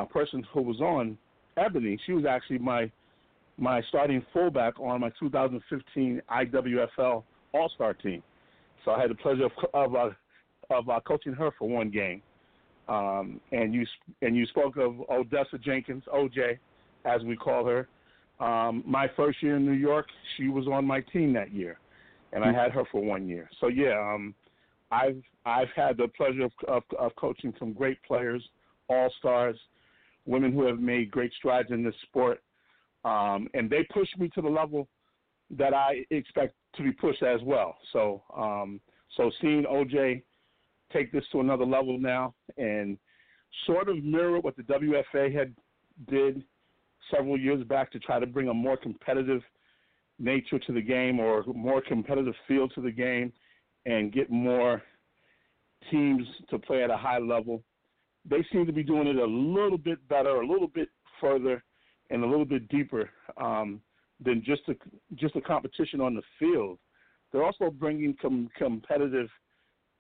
person who was on, Ebony, she was actually my starting fullback on my 2015 IWFL All-Star team. So I had the pleasure of coaching her for one game. And you spoke of Odessa Jenkins, OJ, as we call her. My first year in New York, she was on my team that year, and I had her for 1 year. So yeah, I've had the pleasure of coaching some great players, all stars, women who have made great strides in this sport, and they pushed me to the level that I expect to be pushed as well. So so seeing OJ take this to another level now and sort of mirror what the WFA had did several years back to try to bring a more competitive nature to the game or more competitive feel to the game and get more teams to play at a high level. They seem to be doing it a little bit better, a little bit further, and a little bit deeper than just a competition on the field. They're also bringing competitive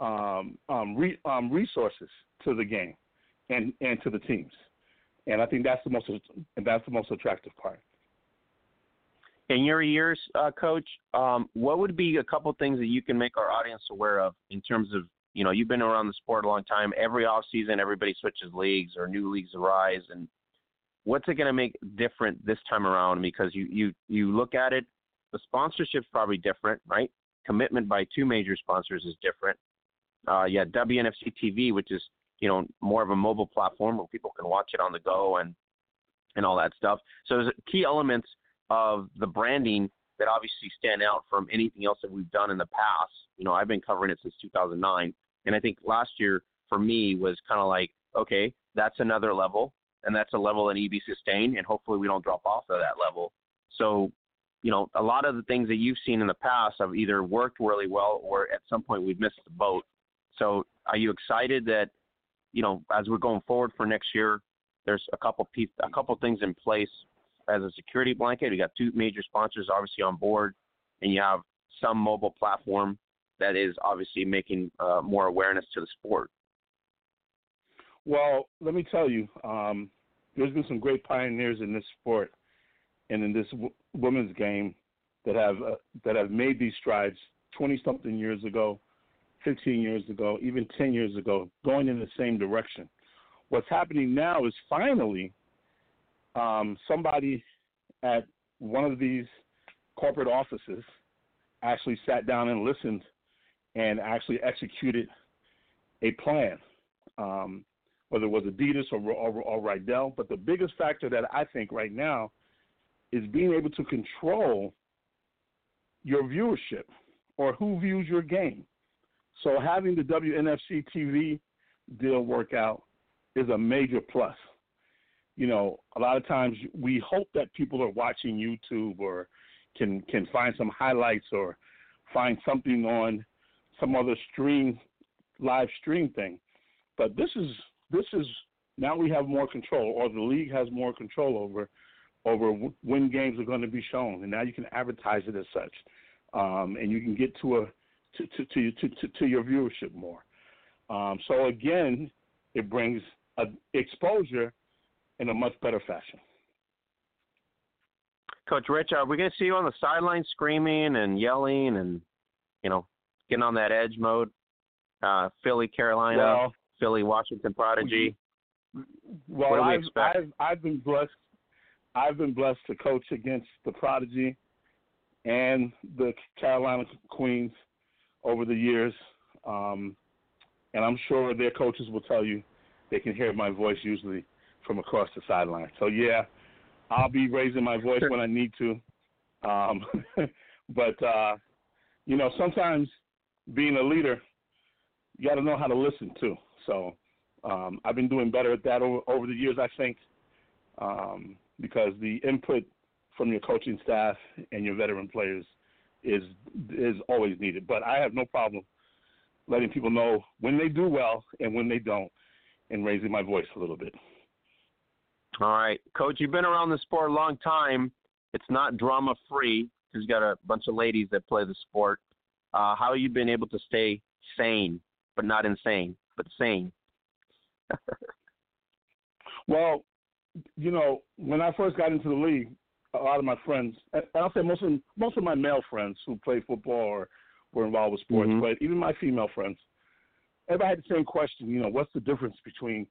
resources to the game and to the teams. And I think that's the most attractive part. In your years, Coach, what would be a couple things that you can make our audience aware of in terms of, you know, you've been around the sport a long time. Every offseason, everybody switches leagues or new leagues arise. And what's it going to make different this time around? Because you look at it, the sponsorship's probably different, right? Commitment by two major sponsors is different. Yeah, WNFC TV, which is, you know, more of a mobile platform where people can watch it on the go and all that stuff. So there's key elements of the branding that obviously stand out from anything else that we've done in the past. You know, I've been covering it since 2009. And I think last year for me was kind of like, okay, that's another level. And that's a level that needs to be sustained. And hopefully we don't drop off of that level. So, you know, a lot of the things that you've seen in the past have either worked really well or at some point we've missed the boat. So are you excited that, you know, as we're going forward for next year, there's a couple things in place as a security blanket? You got two major sponsors obviously on board, and you have some mobile platform that is obviously making more awareness to the sport. Well, let me tell you, there's been some great pioneers in this sport and in this women's game that have made these strides 20-something years ago, 15 years ago, even 10 years ago, going in the same direction. What's happening now is finally somebody at one of these corporate offices actually sat down and listened and actually executed a plan, whether it was Adidas or Rydell. But the biggest factor that I think right now is being able to control your viewership or who views your game. So having the WNFC TV deal work out is a major plus. You know, a lot of times we hope that people are watching YouTube or can find some highlights or find something on some other live stream thing. But this is now we have more control, or the league has more control over when games are going to be shown, and now you can advertise it as such, and you can get to your viewership more. So again, it brings exposure in a much better fashion. Coach Rich, are we going to see you on the sideline screaming and yelling and, you know, getting on that edge mode? Philly, Carolina, well, Philly, Washington Prodigy. Well, what do we expect? I've been blessed to coach against the Prodigy and the Carolina Queens over the years, and I'm sure their coaches will tell you they can hear my voice usually from across the sideline. So, yeah, I'll be raising my voice when I need to. But, you know, sometimes being a leader, you got to know how to listen, too. So I've been doing better at that over the years, I think, because the input from your coaching staff and your veteran players is always needed. But I have no problem letting people know when they do well and when they don't and raising my voice a little bit. All right. Coach, you've been around the sport a long time. It's not drama-free. There's got a bunch of ladies that play the sport. How have you been able to stay sane, but not insane, but sane Well, you know, when I first got into the league, a lot of my friends, and I'll say most of my male friends who played football or were involved with sports, mm-hmm. but even my female friends, everybody had the same question, you know, what's the difference between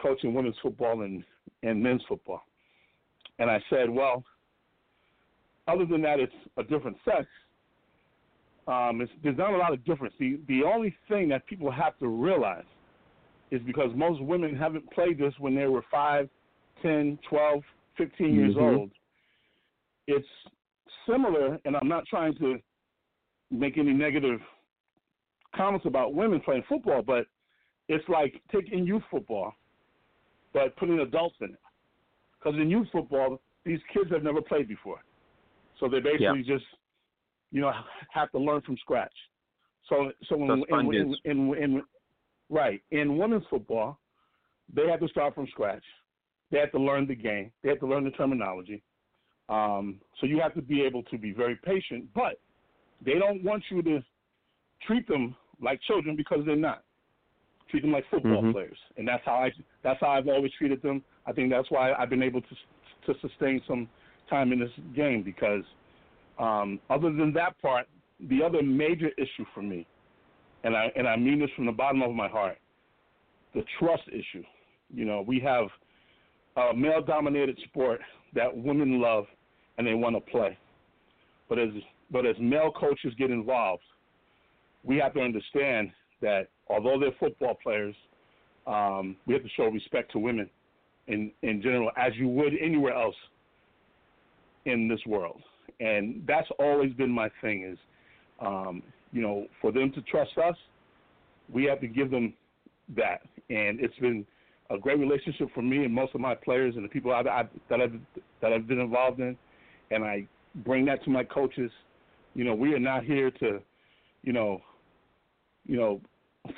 coaching women's football and men's football? And I said, well, other than that, it's a different sex. There's not a lot of difference. The only thing that people have to realize is because most women haven't played this when they were 5, 10, 12, 15 mm-hmm. years old. It's similar, and I'm not trying to make any negative comments about women playing football, but it's like taking youth football but putting adults in it. Because in youth football, these kids have never played before. So they basically just, you know, have to learn from scratch. So in women's football, they have to start from scratch. They have to learn the game. They have to learn the terminology. So you have to be able to be very patient, but they don't want you to treat them like children because they're not. Treat them like football mm-hmm. players, and that's how I've always treated them. I think that's why I've been able to sustain some time in this game because other than that part, the other major issue for me, and I mean this from the bottom of my heart, the trust issue. You know, we have a male-dominated sport that women love and they want to play, but as male coaches get involved, we have to understand that although they're football players, we have to show respect to women in general, as you would anywhere else in this world. And that's always been my thing is, you know, for them to trust us, we have to give them that. And it's been a great relationship for me and most of my players and the people that I've been involved in. And I bring that to my coaches. You know, we are not here to, you know,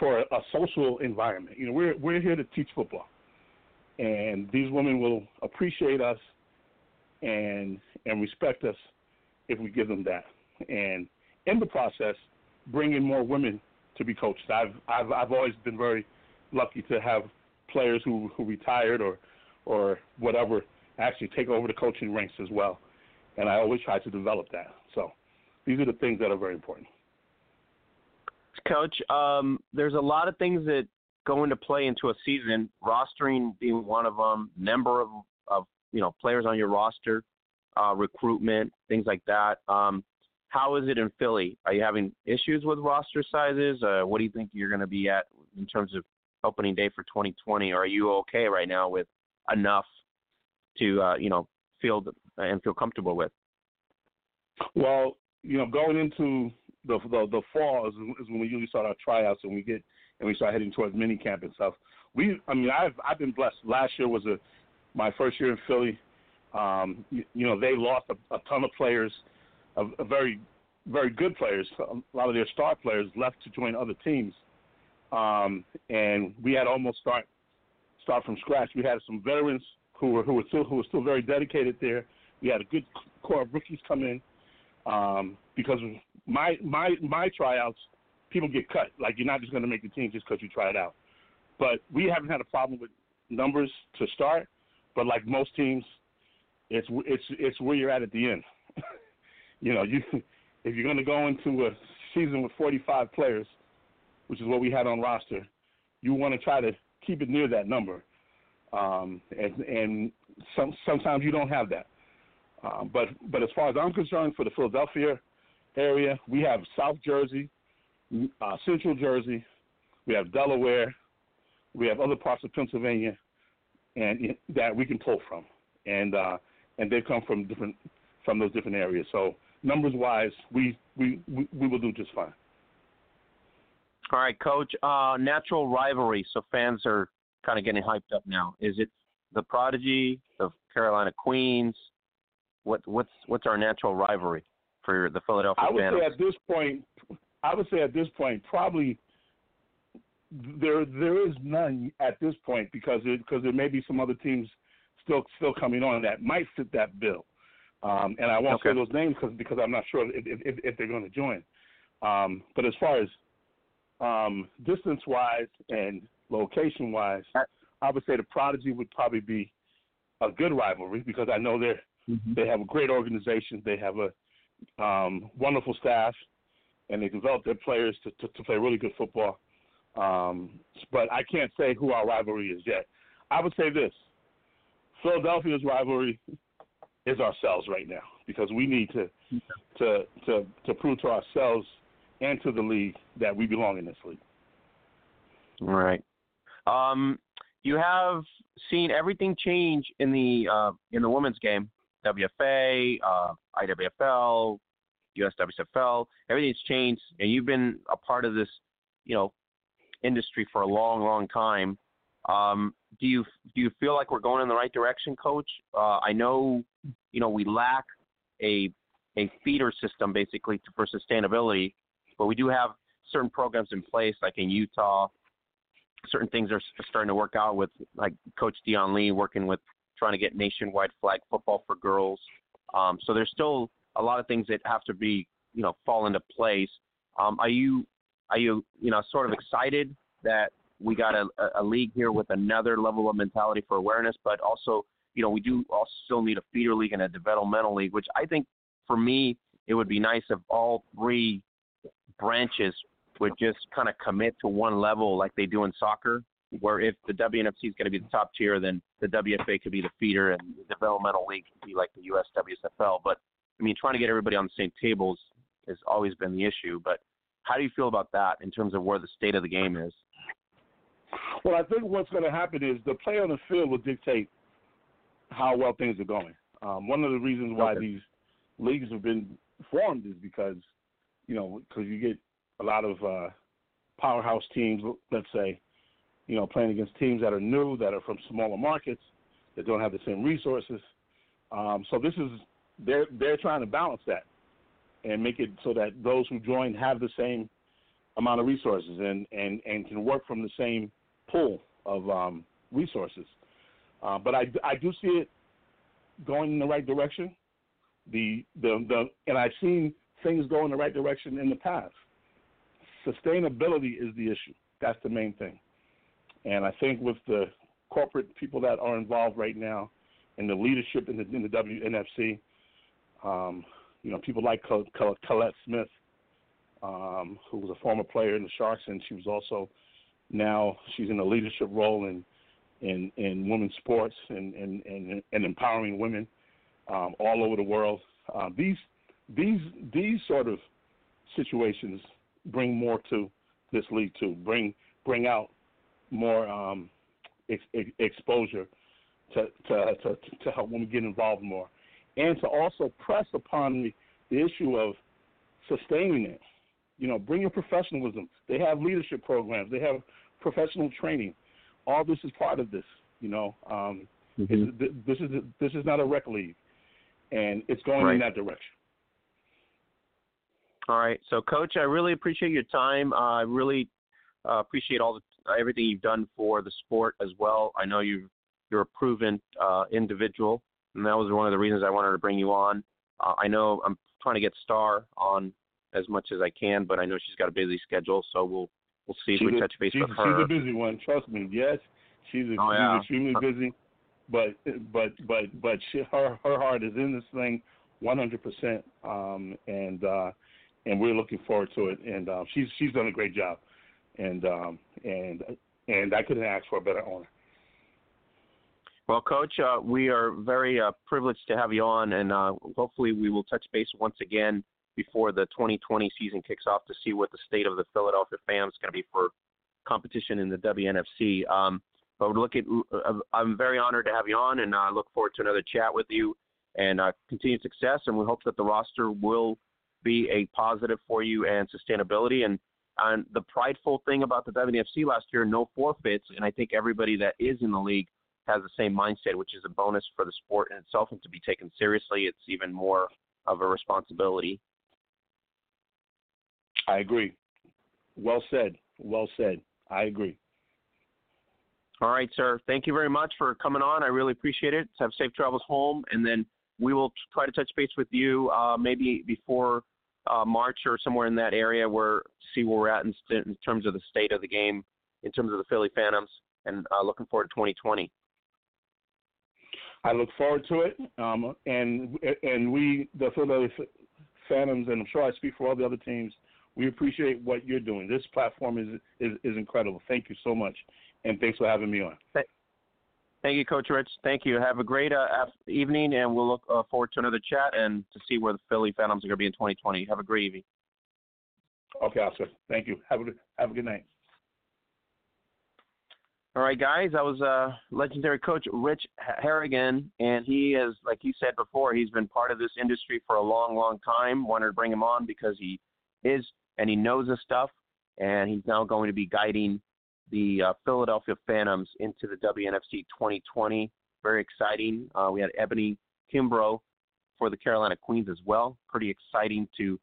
for a social environment. You know, we're here to teach football. And these women will appreciate us and respect us if we give them that. And in the process, bring in more women to be coached. I've always been very lucky to have players who retired or whatever actually take over the coaching ranks as well. And I always try to develop that. So these are the things that are very important. Coach, there's a lot of things that go into play into a season, rostering being one of them, number of you know, players on your roster, recruitment, things like that. How is it in Philly? Are you having issues with roster sizes? What do you think you're going to be at in terms of opening day for 2020? Are you okay right now with enough to, you know, field and feel comfortable with? Well, you know, going into the fall is when we usually start our tryouts and we start heading towards mini camp and stuff. I've been blessed. Last year was my first year in Philly. You know, they lost a ton of players, a very, very good players. A lot of their star players left to join other teams, and we had to almost start from scratch. We had some veterans who were still very dedicated there. We had a good core of rookies come in. Because my tryouts, people get cut. Like, you're not just going to make the team just because you try it out. But we haven't had a problem with numbers to start. But like most teams, it's where you're at the end. You know, if you're going to go into a season with 45 players, which is what we had on roster, you want to try to keep it near that number. Sometimes you don't have that. But as far as I'm concerned, for the Philadelphia area, we have South Jersey, Central Jersey, we have Delaware, we have other parts of Pennsylvania, and that we can pull from, and they come from those different areas. So numbers wise, we will do just fine. All right, Coach. Natural rivalry. So fans are kind of getting hyped up now. Is it the Prodigy, the Carolina Queens? What's our natural rivalry for the Philadelphia Phantomz? I would say at this point, probably there is none at this point because there may be some other teams still coming on that might fit that bill, and I won't say those names because I'm not sure if they're going to join. But as far as distance wise and location-wise, I would say the Prodigy would probably be a good rivalry because I know they're they have a great organization. They have a wonderful staff, and they develop their players to play really good football. But I can't say who our rivalry is yet. I would say this. Philadelphia's rivalry is ourselves right now because we need to prove to ourselves and to the league that we belong in this league. Right. You have seen everything change in the women's game. WFA, IWFL, USWFL, everything's changed, and you've been a part of this, you know, industry for a long, long time. Do you feel like we're going in the right direction, Coach? I know, you know, we lack a feeder system basically for sustainability, but we do have certain programs in place, like in Utah. Certain things are starting to work out with, like Coach Dion Lee working with trying to get nationwide flag football for girls. So there's still a lot of things that have to be, you know, fall into place. Are you you know, sort of excited that we got a league here with another level of mentality for awareness, but also, you know, we do also still need a feeder league and a developmental league, which I think for me, it would be nice if all three branches would just kind of commit to one level like they do in soccer, where if the WNFC is going to be the top tier, then the WFA could be the feeder and the developmental league could be like the USWSFL. But, I mean, trying to get everybody on the same tables has always been the issue. But how do you feel about that in terms of where the state of the game is? Well, I think what's going to happen is the play on the field will dictate how well things are going. One of the reasons why these leagues have been formed is because, you know, because you get a lot of powerhouse teams, let's say, you know, playing against teams that are new, that are from smaller markets, that don't have the same resources. So this is they're trying to balance that and make it so that those who join have the same amount of resources and can work from the same pool of resources. But I do see it going in the right direction. And I've seen things go in the right direction in the past. Sustainability is the issue. That's the main thing. And I think with the corporate people that are involved right now and the leadership in the WNFC, you know, people like Colette Smith, who was a former player in the Sharks, and she was also now she's in a leadership role in women's sports and empowering women all over the world. These sort of situations bring more to this league too. Bring out more exposure to help women get involved more, and to also press upon the issue of sustaining it. You know, bring your professionalism. They have leadership programs. They have professional training. All this is part of this. You know, this is not a rec league, and it's going in that direction. All right. So, Coach, I really appreciate your time. I really appreciate everything you've done for the sport as well. I know you're a proven individual, and that was one of the reasons I wanted to bring you on. I know I'm trying to get Star on as much as I can, but I know she's got a busy schedule, so we'll see if we touch base with her. She's a busy one. Trust me. Yes, she's extremely busy, but she, her heart is in this thing 100%, and we're looking forward to it. And she's done a great job, and I couldn't ask for a better owner. Well, Coach, we are very privileged to have you on, and hopefully we will touch base once again before the 2020 season kicks off to see what the state of the Philadelphia Phantomz is going to be for competition in the WNFC. But I'm very honored to have you on, and I look forward to another chat with you and continued success. And we hope that the roster will be a positive for you and sustainability. And the prideful thing about the WNFC last year, no forfeits. And I think everybody that is in the league has the same mindset, which is a bonus for the sport in itself. And to be taken seriously, it's even more of a responsibility. I agree. Well said. I agree. All right, sir. Thank you very much for coming on. I really appreciate it. Have safe travels home. And then we will try to touch base with you maybe before March or somewhere in that area to see where we're at in terms of the state of the game in terms of the Philly Phantomz, and looking forward to 2020. I look forward to it, and we, the Philadelphia Phantomz, and I'm sure I speak for all the other teams, we appreciate what you're doing. This platform is incredible. Thank you so much, and thanks for having me on. Thank you, Coach Rich. Thank you. Have a great evening, and we'll look forward to another chat and to see where the Philly Phantomz are going to be in 2020. Have a great evening. Okay, Oscar. Thank you. Have a good night. All right, guys, that was legendary coach Rich Harrigan, and he is, like he said before, he's been part of this industry for a long, long time. Wanted to bring him on because he is, and he knows his stuff, and he's now going to be guiding the Philadelphia Phantomz into the WNFC 2020. Very exciting. We had Ebony Kimbrough for the Carolina Queens as well. Pretty exciting to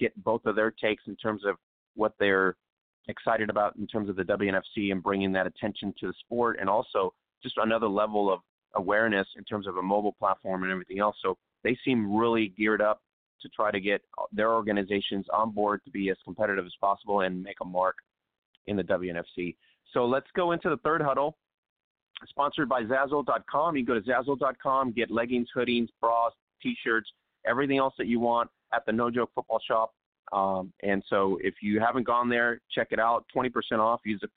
get both of their takes in terms of what they're excited about in terms of the WNFC and bringing that attention to the sport, and also just another level of awareness in terms of a mobile platform and everything else. So they seem really geared up to try to get their organizations on board to be as competitive as possible and make a mark in the WNFC. So let's go into the third huddle, sponsored by Zazzle.com. You can go to Zazzle.com, get leggings, hoodies, bras, T-shirts, everything else that you want at the No Joke Football Shop. And so if you haven't gone there, check it out. 20% off. Use the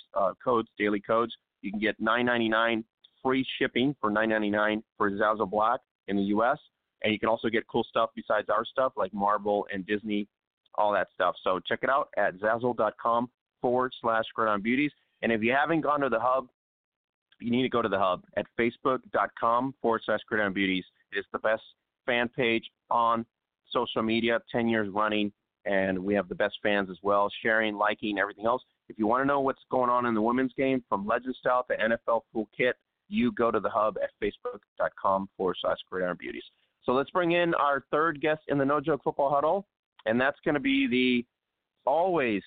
codes, daily codes. You can get $9.99 free shipping for $9.99 for Zazzle Black in the U.S. And you can also get cool stuff besides our stuff like Marvel and Disney, all that stuff. So check it out at Zazzle.com/GridironBeauties. And if you haven't gone to the hub, you need to go to the hub at Facebook.com/GridironBeauties. It's the best fan page on social media, 10 years running. And we have the best fans as well, sharing, liking, everything else. If you want to know what's going on in the women's game, from Legends Style to NFL Full Kit, you go to the hub at Facebook.com/GridironBeauties. So let's bring in our third guest in the No Joke Football Huddle, and that's going to be the always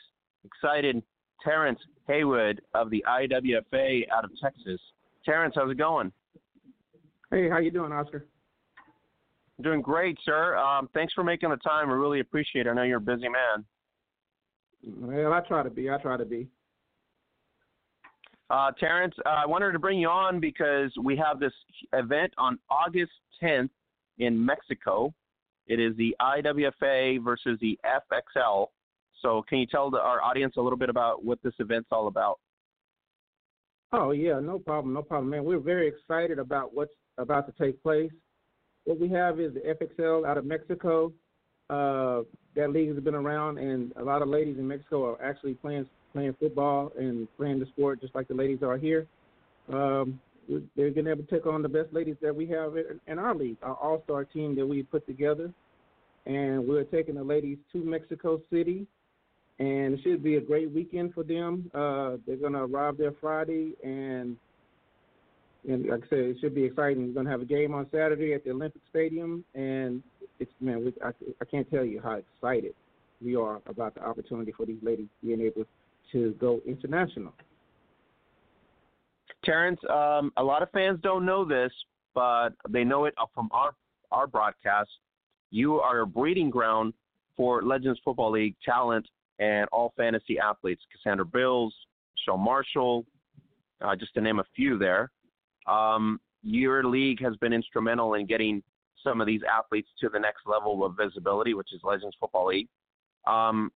excited Terrence Haywood of the IWFA out of Texas. Terrence, how's it going? Hey, how you doing, Oscar? Doing great, sir. Thanks for making the time. I really appreciate it. I know you're a busy man. Well, I try to be. Terrence, I wanted to bring you on because we have this event on August 10th in Mexico. It is the IWFA versus the FXL. So can you tell our audience a little bit about what this event's all about? Oh, yeah, no problem, man. We're very excited about what's about to take place. What we have is the FXL out of Mexico. That league has been around, and a lot of ladies in Mexico are actually playing football and playing the sport just like the ladies are here. They're going to have to take on the best ladies that we have in our league, our all-star team that we put together. And we're taking the ladies to Mexico City, and it should be a great weekend for them. They're going to arrive there Friday, and like I said, it should be exciting. We're going to have a game on Saturday at the Olympic Stadium, and I can't tell you how excited we are about the opportunity for these ladies being able to go international. Terrence, a lot of fans don't know this, but they know it from our broadcast. You are a breeding ground for Legends Football League talent and all fantasy athletes, Cassandra Bills, Michelle Marshall, just to name a few there. Your league has been instrumental in getting some of these athletes to the next level of visibility, which is Legends Football League. How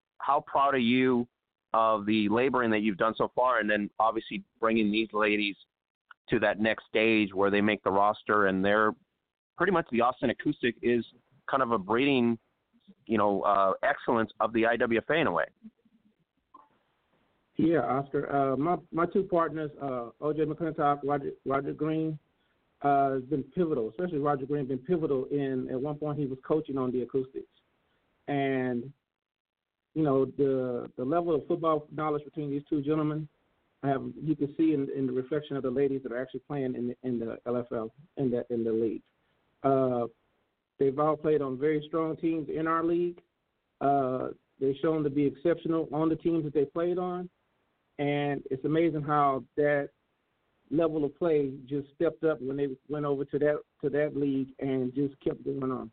proud are you of the laboring that you've done so far, and then obviously bringing these ladies to that next stage where they make the roster, and they're pretty much the Austin Acoustic is kind of a breeding, excellence of the IWFA in a way. Yeah, Oscar. My two partners, O.J. McClintock, Roger Green, has been pivotal, especially Roger Green, been pivotal in, at one point he was coaching on the acoustics. And, the level of football knowledge between these two gentlemen, you can see in the reflection of the ladies that are actually playing in the LFL, in the league. They've all played on very strong teams in our league. They're shown to be exceptional on the teams that they played on. And it's amazing how that level of play just stepped up when they went over to that league and just kept going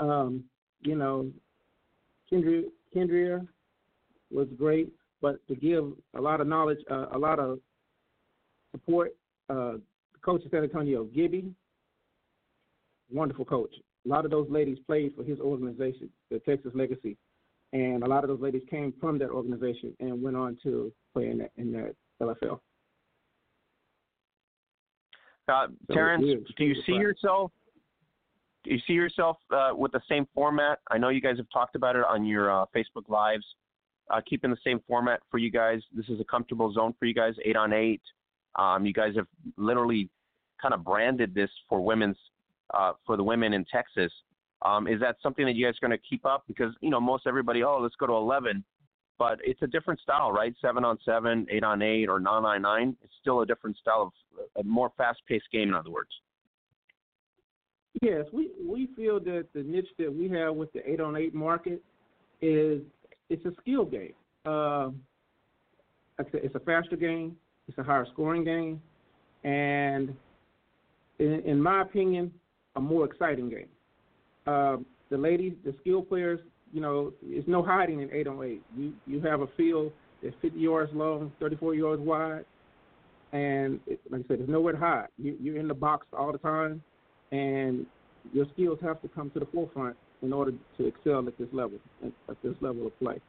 on. Kendria was great. but to give a lot of knowledge, a lot of support. Coach of San Antonio, Gibby, wonderful coach. A lot of those ladies played for his organization, the Texas Legacy, and a lot of those ladies came from that organization and went on to play in that LFL. Terrence, do you see yourself with the same format? I know you guys have talked about it on your Facebook Lives, keeping the same format for you guys. This is a comfortable zone for you guys, 8-on-8. You guys have literally kind of branded this for the women in Texas. Is that something that you guys are going to keep up? Because, most everybody, let's go to 11. But it's a different style, right? 7-on-7, 8-on-8, or 9-on-9. It's still a different style of a more fast-paced game, in other words. Yes, we feel that the niche that we have with the 8-on-8 market it's a skill game. It's a faster game. It's a higher scoring game, and in my opinion, a more exciting game. The ladies, the skilled players, it's no hiding in 8-on-8. You have a field that's 50 yards long, 34 yards wide, and like I said, there's nowhere to hide. You're in the box all the time, and your skills have to come to the forefront in order to excel at this level of play.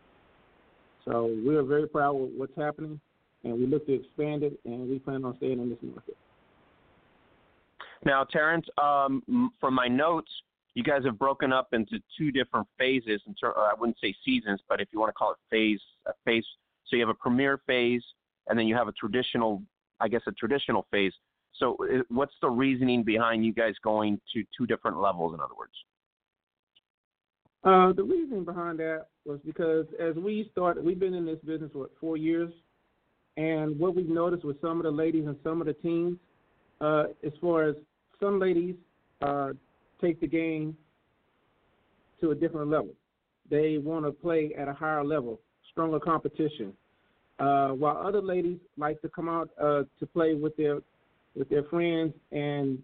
So we're very proud of what's happening. And we look to expand it, and we plan on staying in this market. Now, Terrence, from my notes, you guys have broken up into two different phases. I wouldn't say seasons, but if you want to call it phase. So you have a premier phase, and then you have a traditional phase. So what's the reasoning behind you guys going to two different levels, in other words? The reasoning behind that was because as we've been in this business for 4 years. And what we've noticed with some of the ladies and some of the teams, as far as some ladies take the game to a different level. They want to play at a higher level, stronger competition, while other ladies like to come out to play with their friends and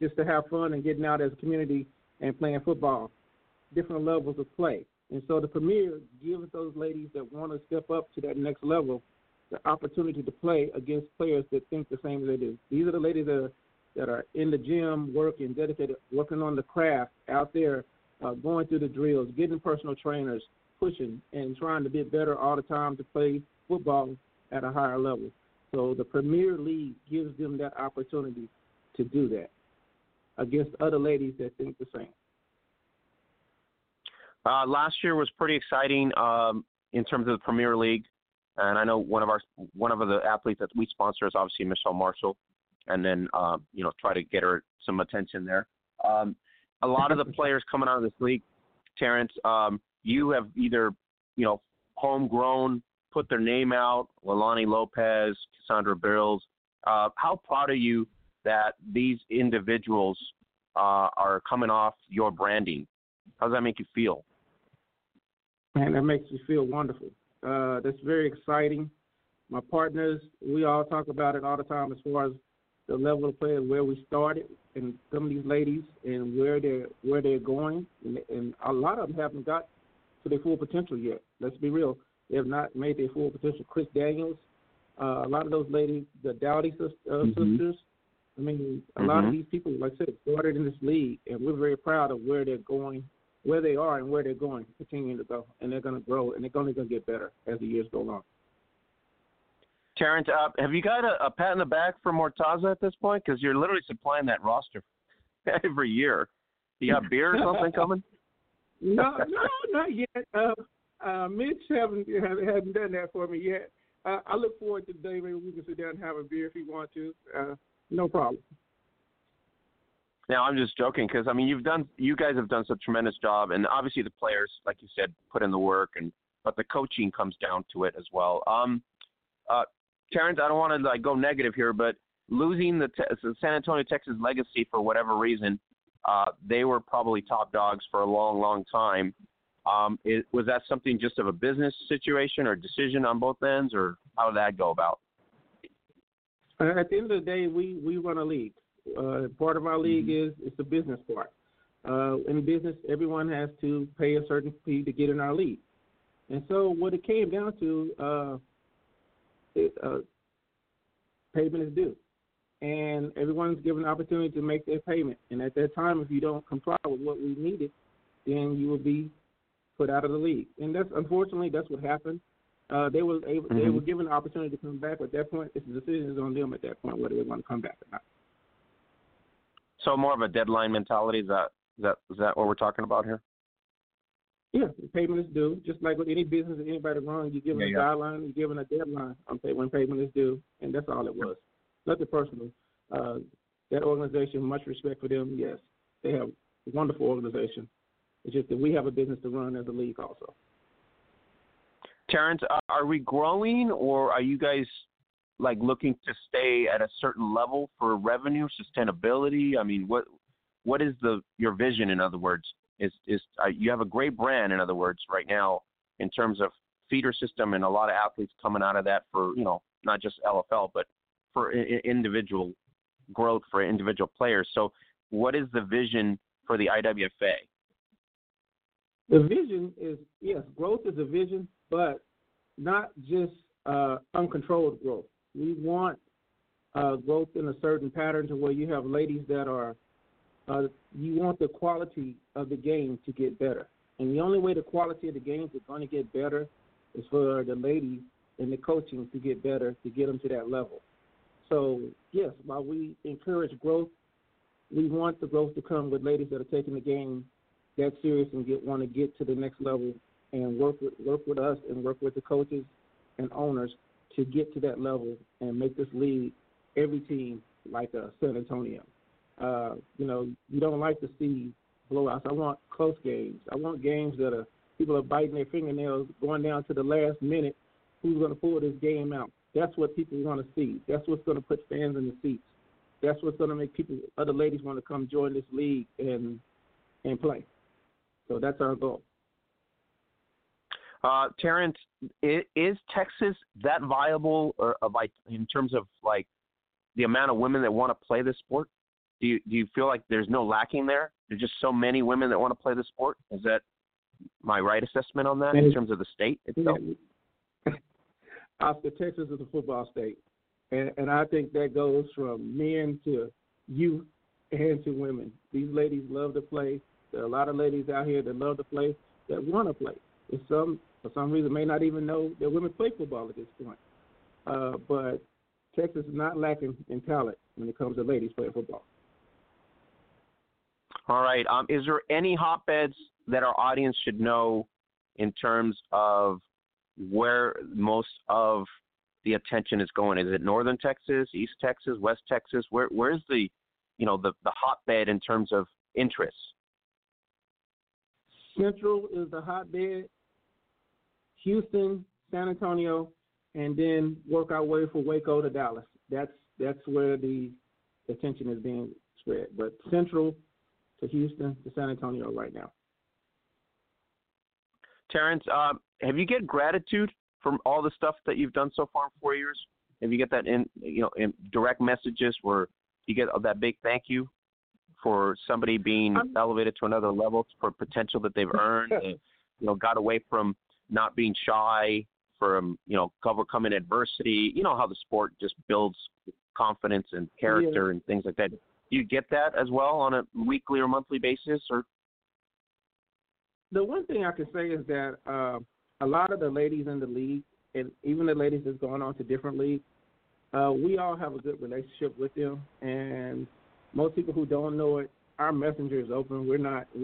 just to have fun and getting out as a community and playing football, different levels of play. And so the Premier gives those ladies that want to step up to that next level the opportunity to play against players that think the same as they do. These are the ladies that are in the gym working, dedicated, working on the craft out there, going through the drills, getting personal trainers, pushing, and trying to get better all the time to play football at a higher level. So the Premier League gives them that opportunity to do that against other ladies that think the same. Last year was pretty exciting in terms of the Premier League. And I know one of the athletes that we sponsor is obviously Michelle Marshall, and then try to get her some attention there. A lot of the players coming out of this league, Terrence, you have either homegrown, put their name out, Leilani Lopez, Cassandra Bills. How proud are you that these individuals are coming off your branding? How does that make you feel? Man, that makes me feel wonderful. That's very exciting. My partners, we all talk about it all the time as far as the level of play and where we started and some of these ladies and where they're going. And a lot of them haven't got to their full potential yet. Let's be real. They have not made their full potential. Chris Daniels, a lot of those ladies, the Dowdy sisters, a lot of these people, like I said, started in this league, and we're very proud of where they're going, where they are and where they're going, continuing to go, and they're going to grow, and they're only going to get better as the years go along. Terrence, have you got a pat in the back for Mortaza at this point? Because you're literally supplying that roster every year. Do you have beer or something coming? No, not yet. Mitch hasn't done that for me yet. I look forward to the day maybe we can sit down and have a beer if you want to. No problem. Now, I'm just joking because, you guys have done such a tremendous job, and obviously the players, like you said, put in the work, but the coaching comes down to it as well. Terrence, I don't want to go negative here, but losing the San Antonio, Texas Legacy for whatever reason, they were probably top dogs for a long, long time. Was that something just of a business situation or decision on both ends, or how did that go about? At the end of the day, we run a league. Part of our league is the business part. In business, everyone has to pay a certain fee to get in our league. And so what it came down to, payment is due. And everyone's given an opportunity to make their payment. And at that time, if you don't comply with what we needed, then you will be put out of the league. And that's, unfortunately, that's what happened. They were able, they were given the opportunity to come back. But at that point, it's the decision is on them at that point, whether they want to come back or not. So more of a deadline mentality, is that what we're talking about here? Yeah, the payment is due. Just like with any business that anybody runs, you're given a guideline, you're given a deadline on when payment is due, and that's all it was. Nothing personal. That organization, much respect for them. Yes, they have a wonderful organization. It's just that we have a business to run as a league also. Terrence, are we growing, or are you guys like looking to stay at a certain level for revenue, sustainability? I mean, what is your vision, in other words? Is you have a great brand, in other words, right now in terms of feeder system and a lot of athletes coming out of that for, you know, not just LFL, but for individual growth for individual players. So what is the vision for the IWFA? The vision is, yes, growth is a vision, but not just uncontrolled growth. We want growth in a certain pattern to where you have ladies that are you want the quality of the game to get better. And the only way the quality of the game is going to get better is for the ladies and the coaching to get better, to get them to that level. So, yes, while we encourage growth, we want the growth to come with ladies that are taking the game that serious and want to get to the next level and work with us and work with the coaches and owners to get to that level and make this league, every team, like San Antonio. You know, you don't like to see blowouts. I want close games. I want games that people are biting their fingernails, going down to the last minute, who's going to pull this game out. That's what people want to see. That's what's going to put fans in the seats. That's what's going to make other ladies want to come join this league and play. So that's our goal. Terrence, is Texas that viable or in terms of, like, the amount of women that want to play this sport? Do you feel like there's no lacking there? There's just so many women that want to play the sport. Is that my right assessment on that in terms of the state itself? Austin, Texas is a football state, and I think that goes from men to youth and to women. These ladies love to play. There are a lot of ladies out here that love to play, that want to play. And some, for some reason, may not even know that women play football at this point. But Texas is not lacking in talent when it comes to ladies playing football. All right. Is there any hotbeds that our audience should know in terms of where most of the attention is going? Is it northern Texas, east Texas, west Texas? Where's the hotbed in terms of interest? Central is the hotbed. Houston, San Antonio, and then work our way from Waco to Dallas. That's where the attention is being spread. But Central to Houston, to San Antonio right now. Terrence, have you get gratitude from all the stuff that you've done so far in 4 years? Have you get that in direct messages where you get that big thank you for somebody being elevated to another level for potential that they've earned, and, got away from not being shy, from, overcoming adversity? You know how the sport just builds confidence and character and things like that. You get that as well on a weekly or monthly basis? Or the one thing I can say is that a lot of the ladies in the league, and even the ladies that's going on to different leagues, we all have a good relationship with them. And most people who don't know it, our messenger is open. We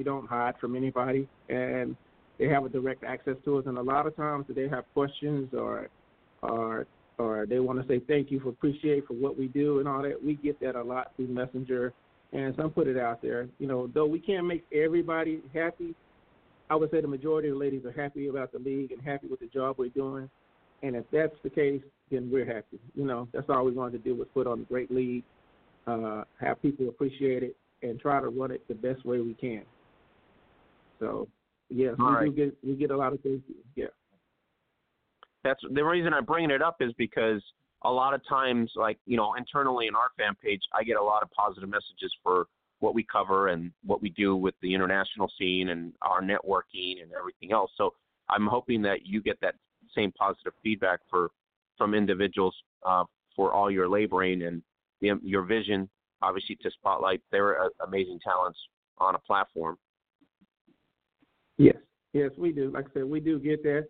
don't hide from anybody, and they have a direct access to us. And a lot of times they have questions or they want to say thank you, appreciate for what we do and all that. We get that a lot through Messenger, and some put it out there. Though we can't make everybody happy, I would say the majority of the ladies are happy about the league and happy with the job we're doing. And if that's the case, then we're happy. That's all we wanted to do was put on a great league, have people appreciate it, and try to run it the best way we can. So, yes, we get a lot of thank you, yeah. That's the reason I bring it up is because a lot of times, internally in our fan page, I get a lot of positive messages for what we cover and what we do with the international scene and our networking and everything else. So I'm hoping that you get that same positive feedback from individuals for all your laboring and your vision, obviously, to spotlight their amazing talents on a platform. Yes, we do. Like I said, we do get that.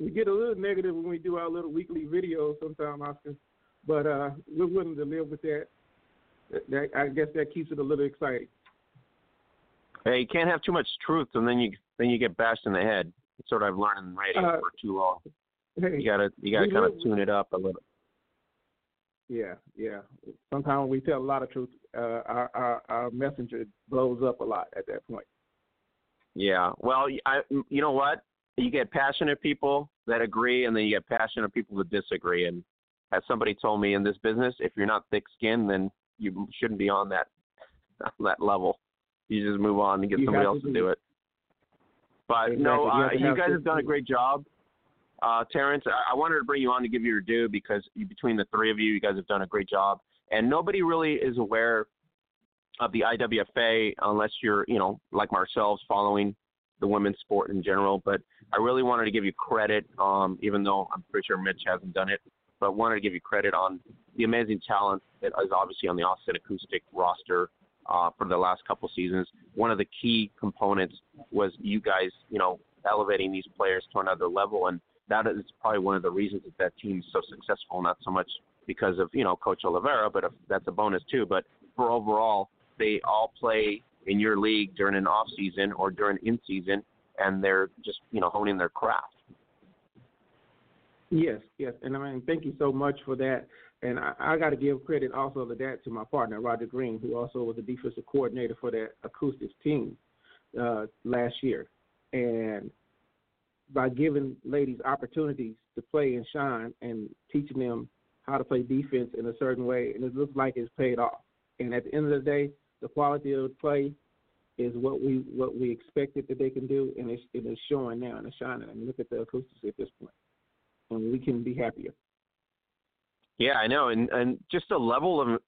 We get a little negative when we do our little weekly videos sometimes, Austin, but we're willing to live with that. I guess that keeps it a little exciting. Hey, you can't have too much truth, and then you get bashed in the head. It's sort of I've learned in radio for too long. Hey, you gotta kind of tune it up a little. Yeah. Sometimes when we tell a lot of truth, our messenger blows up a lot at that point. Yeah. Well, you know what? You get passionate people that agree, and then you get passionate people that disagree. And as somebody told me in this business, if you're not thick-skinned, then you shouldn't be on that level. You just move on and get somebody else to do it. But exactly. No, you guys have done a great job. Terrence, I wanted to bring you on to give you your due because between the three of you guys have done a great job. And nobody really is aware of the IWFA unless you're, like ourselves, following the women's sport in general. But I really wanted to give you credit, even though I'm pretty sure Mitch hasn't done it, but wanted to give you credit on the amazing talent that is obviously on the Austin Acoustic roster for the last couple seasons. One of the key components was you guys, elevating these players to another level. And that is probably one of the reasons that team's so successful, not so much because of, Coach Oliveira, but that's a bonus too. But for overall, they all play in your league during an off season or during in-season, and they're just, honing their craft. Yes. And thank you so much for that. And I got to give credit also to that to my partner, Roger Green, who also was the defensive coordinator for that acoustics team last year. And by giving ladies opportunities to play and shine and teaching them how to play defense in a certain way, and it looks like it's paid off. And at the end of the day, the quality of the play is what we expected that they can do, and it's showing now and it's shining. Look at the acoustics at this point. And we can be happier. Yeah, I know, and just the level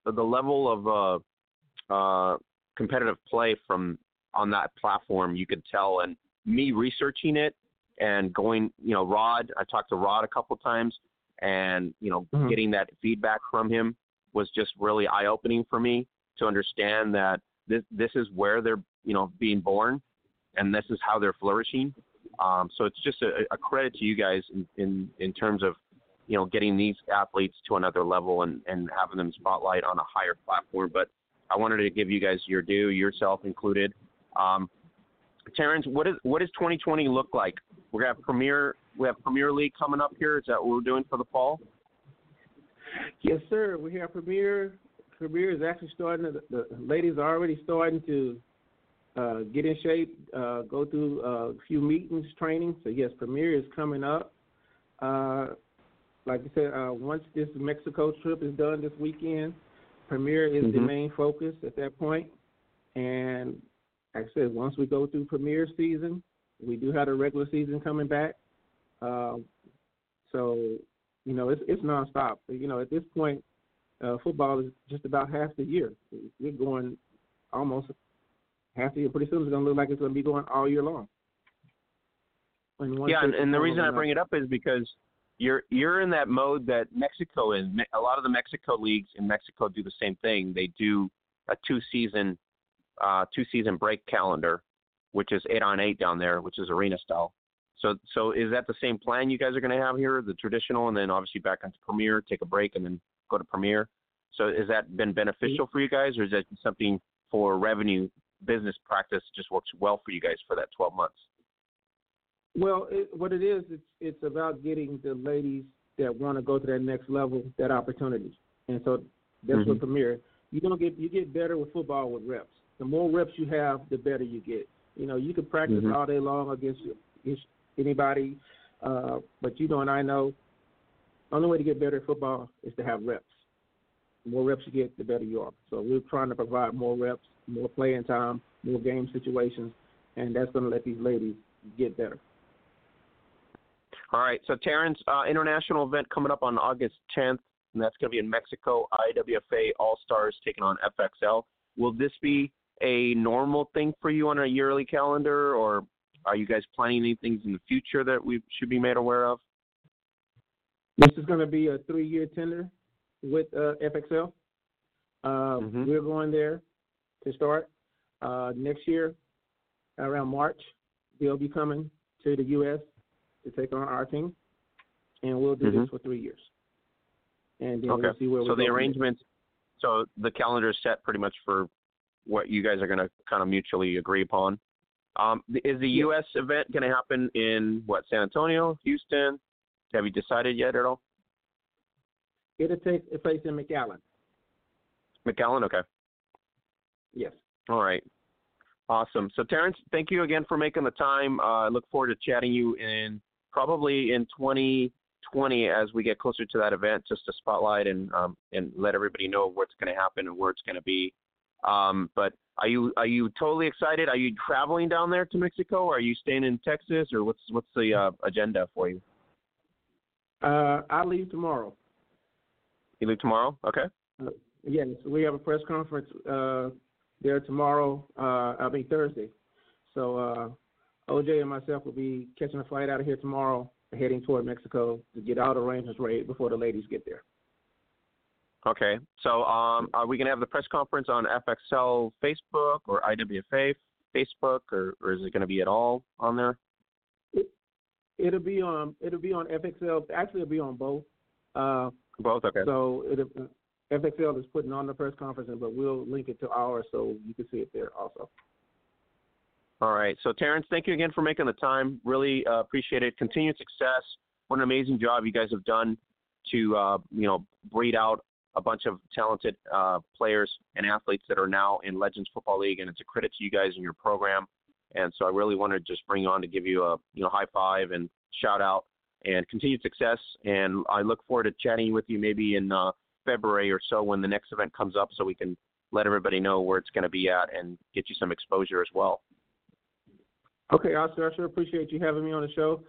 of competitive play from on that platform, you could tell. And me researching it and going, Rod, I talked to Rod a couple times, and mm-hmm. getting that feedback from him was just really eye opening for me to understand that this is where they're being born, and this is how they're flourishing. So it's just a credit to you guys in terms of, getting these athletes to another level and having them spotlight on a higher platform. But I wanted to give you guys your due, yourself included. Terrence, what does 2020 look like? We're gonna have Premier League coming up here. Is that what we're doing for the fall? Yes, sir. We have Premier. Premier is actually starting. The ladies are already starting to get in shape, go through a few meetings, training. So yes, Premier is coming up. Like I said, once this Mexico trip is done this weekend, Premier is mm-hmm. the main focus at that point. And like I said, once we go through Premier season, we do have the regular season coming back. So, it's nonstop. At this point, football is just about half the year. We're going almost half the year. Pretty soon it's going to look like it's going to be going all year long. And the reason I bring it up is because – You're in that mode that Mexico is. A lot of the Mexico leagues in Mexico do the same thing. They do a two season break calendar, which is 8-on-8 down there, which is arena style. So is that the same plan you guys are going to have here, the traditional, and then obviously back onto Premier, take a break, and then go to Premier? So has that been beneficial for you guys, or is that something for revenue business practice just works well for you guys for that 12 months? Well, what it is, it's about getting the ladies that want to go to that next level that opportunity, and so that's mm-hmm. what Premier. You get better with football with reps. The more reps you have, the better you get. You can practice mm-hmm. all day long against anybody, but and I know, the only way to get better at football is to have reps. The more reps you get, the better you are. So we're trying to provide more reps, more playing time, more game situations, and that's going to let these ladies get better. All right, so Terrence, international event coming up on August 10th, and that's going to be in Mexico, IWFA All-Stars taking on FXL. Will this be a normal thing for you on a yearly calendar, or Are you guys planning any things in the future that we should be made aware of? This is going to be a 3-year tender with FXL. We're going there to start next year around March. They'll be coming to the U.S. to take on our team, and we'll do this for 3 years. And then we'll see where we're going. So the arrangements, so the calendar is set pretty much for what you guys are going to kind of mutually agree upon. Is the U.S. event going to happen in, what, San Antonio, Houston? Have you decided yet at all? It'll take place in McAllen. McAllen, okay. Yes. All right. Awesome. So, Terrence, thank you again for making the time. I look forward to chatting you in probably in 2020 as we get closer to that event, just to spotlight and let everybody know what's going to happen and where it's going to be. But are you totally excited? Are you traveling down there to Mexico? Or are you staying in Texas? Or what's the agenda for you? I leave tomorrow. You leave tomorrow? Okay. Yes, we have a press conference there tomorrow. I mean Thursday. So OJ and myself will be catching a flight out of here tomorrow, heading toward Mexico to get all the arrangements ready before the ladies get there. Okay. So are we gonna have the press conference on FXL Facebook or IWFA Facebook, or is it gonna be at all on there? It'll be on FXL. Actually, it'll be on both. Both, okay. So FXL is putting on the press conference, but we'll link it to ours so you can see it there also. All right. So, Terrence, thank you again for making the time. Really appreciate it. Continued success. What an amazing job you guys have done to, breed out a bunch of talented players and athletes that are now in Legends Football League, and it's a credit to you guys and your program. And so I really wanted to just bring on to give you a high five and shout out and continued success. And I look forward to chatting with you maybe in February or so when the next event comes up so we can let everybody know where it's going to be at and get you some exposure as well. Okay, Oscar, I sure appreciate you having me on the show.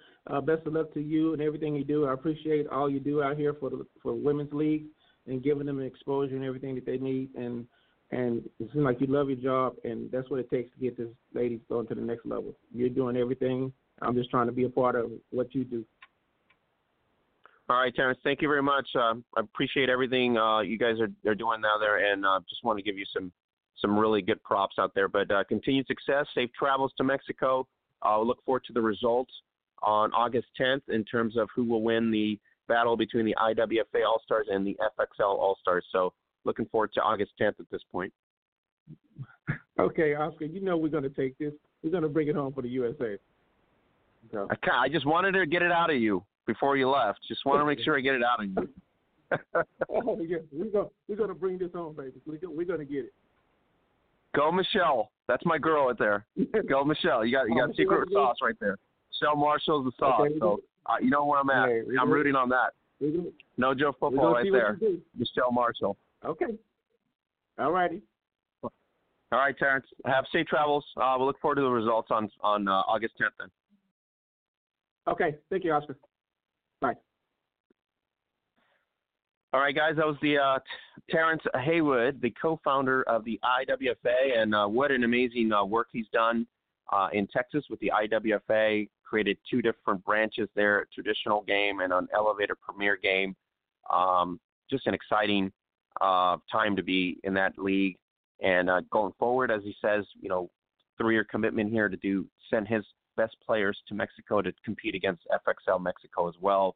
Best of luck to you and everything you do. I appreciate all you do out here for Women's League and giving them exposure and everything that they need. And it seems like you love your job, and that's what it takes to get this lady going to the next level. You're doing everything. I'm just trying to be a part of what you do. All right, Terrence, thank you very much. I appreciate everything you guys are doing now there, and just want to give you some really good props out there. But continued success, safe travels to Mexico. We'll look forward to the results on August 10th in terms of who will win the battle between the IWFA All-Stars and the FXL All-Stars. So, looking forward to August 10th at this point. Okay, Oscar, you know we're going to take this. We're going to bring it home for the USA. So. I just wanted to get it out of you before you left. Just want to make sure I get it out of you. Oh, yeah. We're going to bring this home, baby. We're going to get it. Go, Michelle. That's my girl right there. Go, Michelle. You got secret sauce right there. Michelle Marshall's the sauce. Okay, so you know where I'm at. Hey, I'm rooting on that. No joke football right there. Michelle Marshall. Okay. All righty. All right, Terrence. Have safe travels. We'll look forward to the results on August 10th then. Okay. Thank you, Oscar. Bye. All right, guys. That was the Terrence Haywood, the co-founder of the IWFA, and what an amazing work he's done in Texas with the IWFA. Created 2 different branches there, a traditional game and an elevator premier game. Just an exciting time to be in that league, and going forward, as he says, 3-year commitment here to send his best players to Mexico to compete against FXL Mexico as well.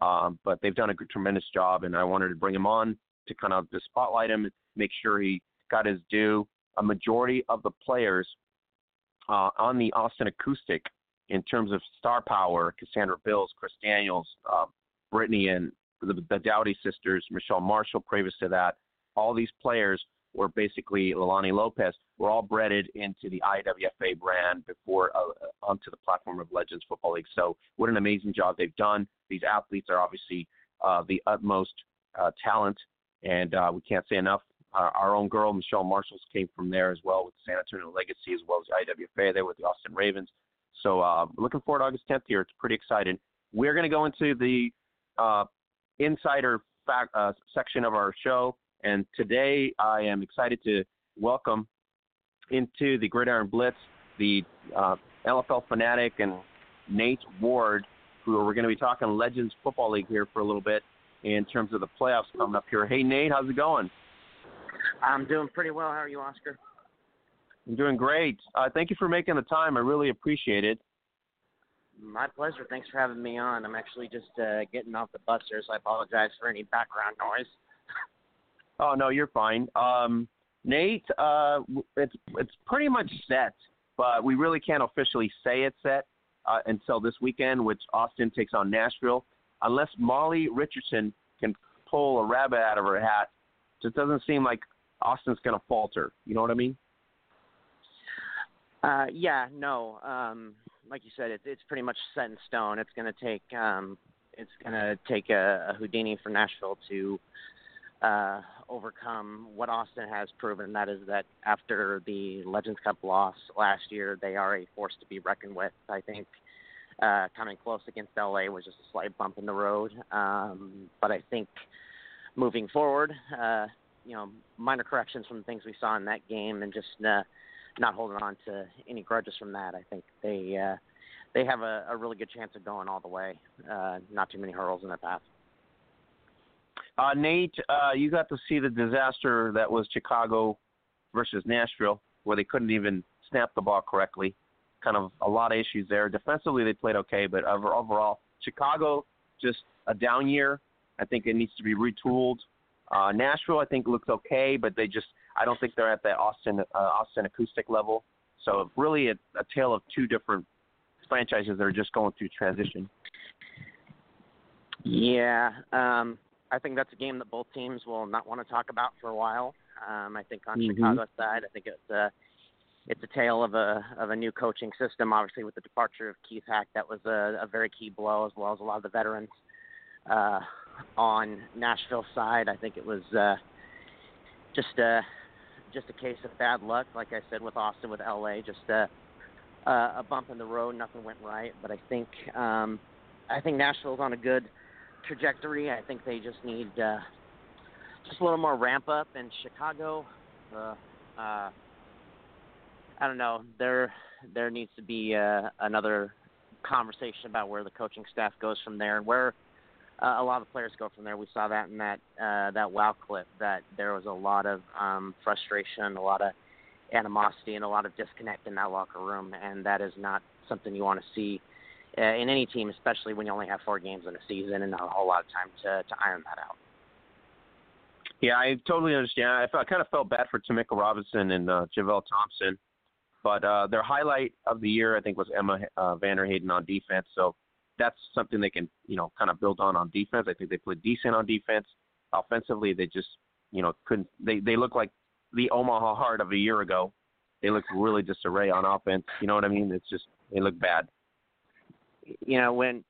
But they've done a tremendous job, and I wanted to bring him on to kind of just spotlight him, make sure he got his due. A majority of the players on the Austin Acoustic, in terms of star power, Cassandra Bills, Chris Daniels, Brittany, and the Dowdy sisters, Michelle Marshall, previous to that, all these players were basically Leilani Lopez, were all breaded into the IWFA brand before onto the platform of Legends Football League. So what an amazing job they've done. These athletes are obviously the utmost talent, and we can't say enough. Our own girl, Michelle Marshall, came from there as well with the San Antonio Legacy, as well as the IWFA there with the Austin Ravens. So looking forward to August 10th here. It's pretty exciting. We're going to go into the insider section of our show, and today I am excited to welcome into the Gridiron Blitz the LFL Fanatic and Nate Ward, who we're going to be talking Legends Football League here for a little bit in terms of the playoffs coming up here. Hey, Nate, how's it going? I'm doing pretty well. How are you, Oscar? I'm doing great. Thank you for making the time. I really appreciate it. My pleasure. Thanks for having me on. I'm actually just getting off the bus here, so I apologize for any background noise. Oh, no, you're fine. Nate, it's pretty much set, but we really can't officially say it's set until this weekend, which Austin takes on Nashville. Unless Molly Richardson can pull a rabbit out of her hat, it just doesn't seem like Austin's going to falter. You know what I mean? Like you said, it's pretty much set in stone. It's going to take a Houdini for Nashville to overcome what Austin has proven. That is that after the Legends Cup loss last year, they are a force to be reckoned with. I think coming close against LA was just a slight bump in the road. But I think moving forward, minor corrections from things we saw in that game and just not holding on to any grudges from that. I think they have a really good chance of going all the way. Not too many hurdles in their path. Nate, you got to see the disaster that was Chicago versus Nashville, where they couldn't even snap the ball correctly. Kind of a lot of issues there. Defensively, they played okay, but overall, Chicago, just a down year. I think it needs to be retooled. Nashville, I think, looks okay, but I don't think they're at that Austin Acoustic level. So really a tale of two different franchises that are just going through transition. Yeah, I think that's a game that both teams will not want to talk about for a while. I think on Chicago's side, I think it's a tale of a new coaching system. Obviously, with the departure of Keith Hack, that was a very key blow, as well as a lot of the veterans. On Nashville's side, I think it was just a case of bad luck. Like I said, with Austin, with LA, just a bump in the road. Nothing went right, but I think Nashville's on a good trajectory. I think they just need just a little more ramp up. And Chicago, I don't know. There needs to be another conversation about where the coaching staff goes from there and where a lot of players go from there. We saw that in that WoW clip, that there was a lot of frustration, a lot of animosity, and a lot of disconnect in that locker room, and that is not something you want to see in any team, especially when you only have 4 games in a season and not a whole lot of time to iron that out. Yeah, I totally understand. I kind of felt bad for Tomika Robinson and JaVale Thompson, but their highlight of the year, I think, was Emma Vanderhayden on defense, so that's something they can, kind of build on defense. I think they played decent on defense. Offensively, they just, couldn't. They look like the Omaha Heart of a year ago. They look really disarray on offense. You know what I mean? It's just they look bad. When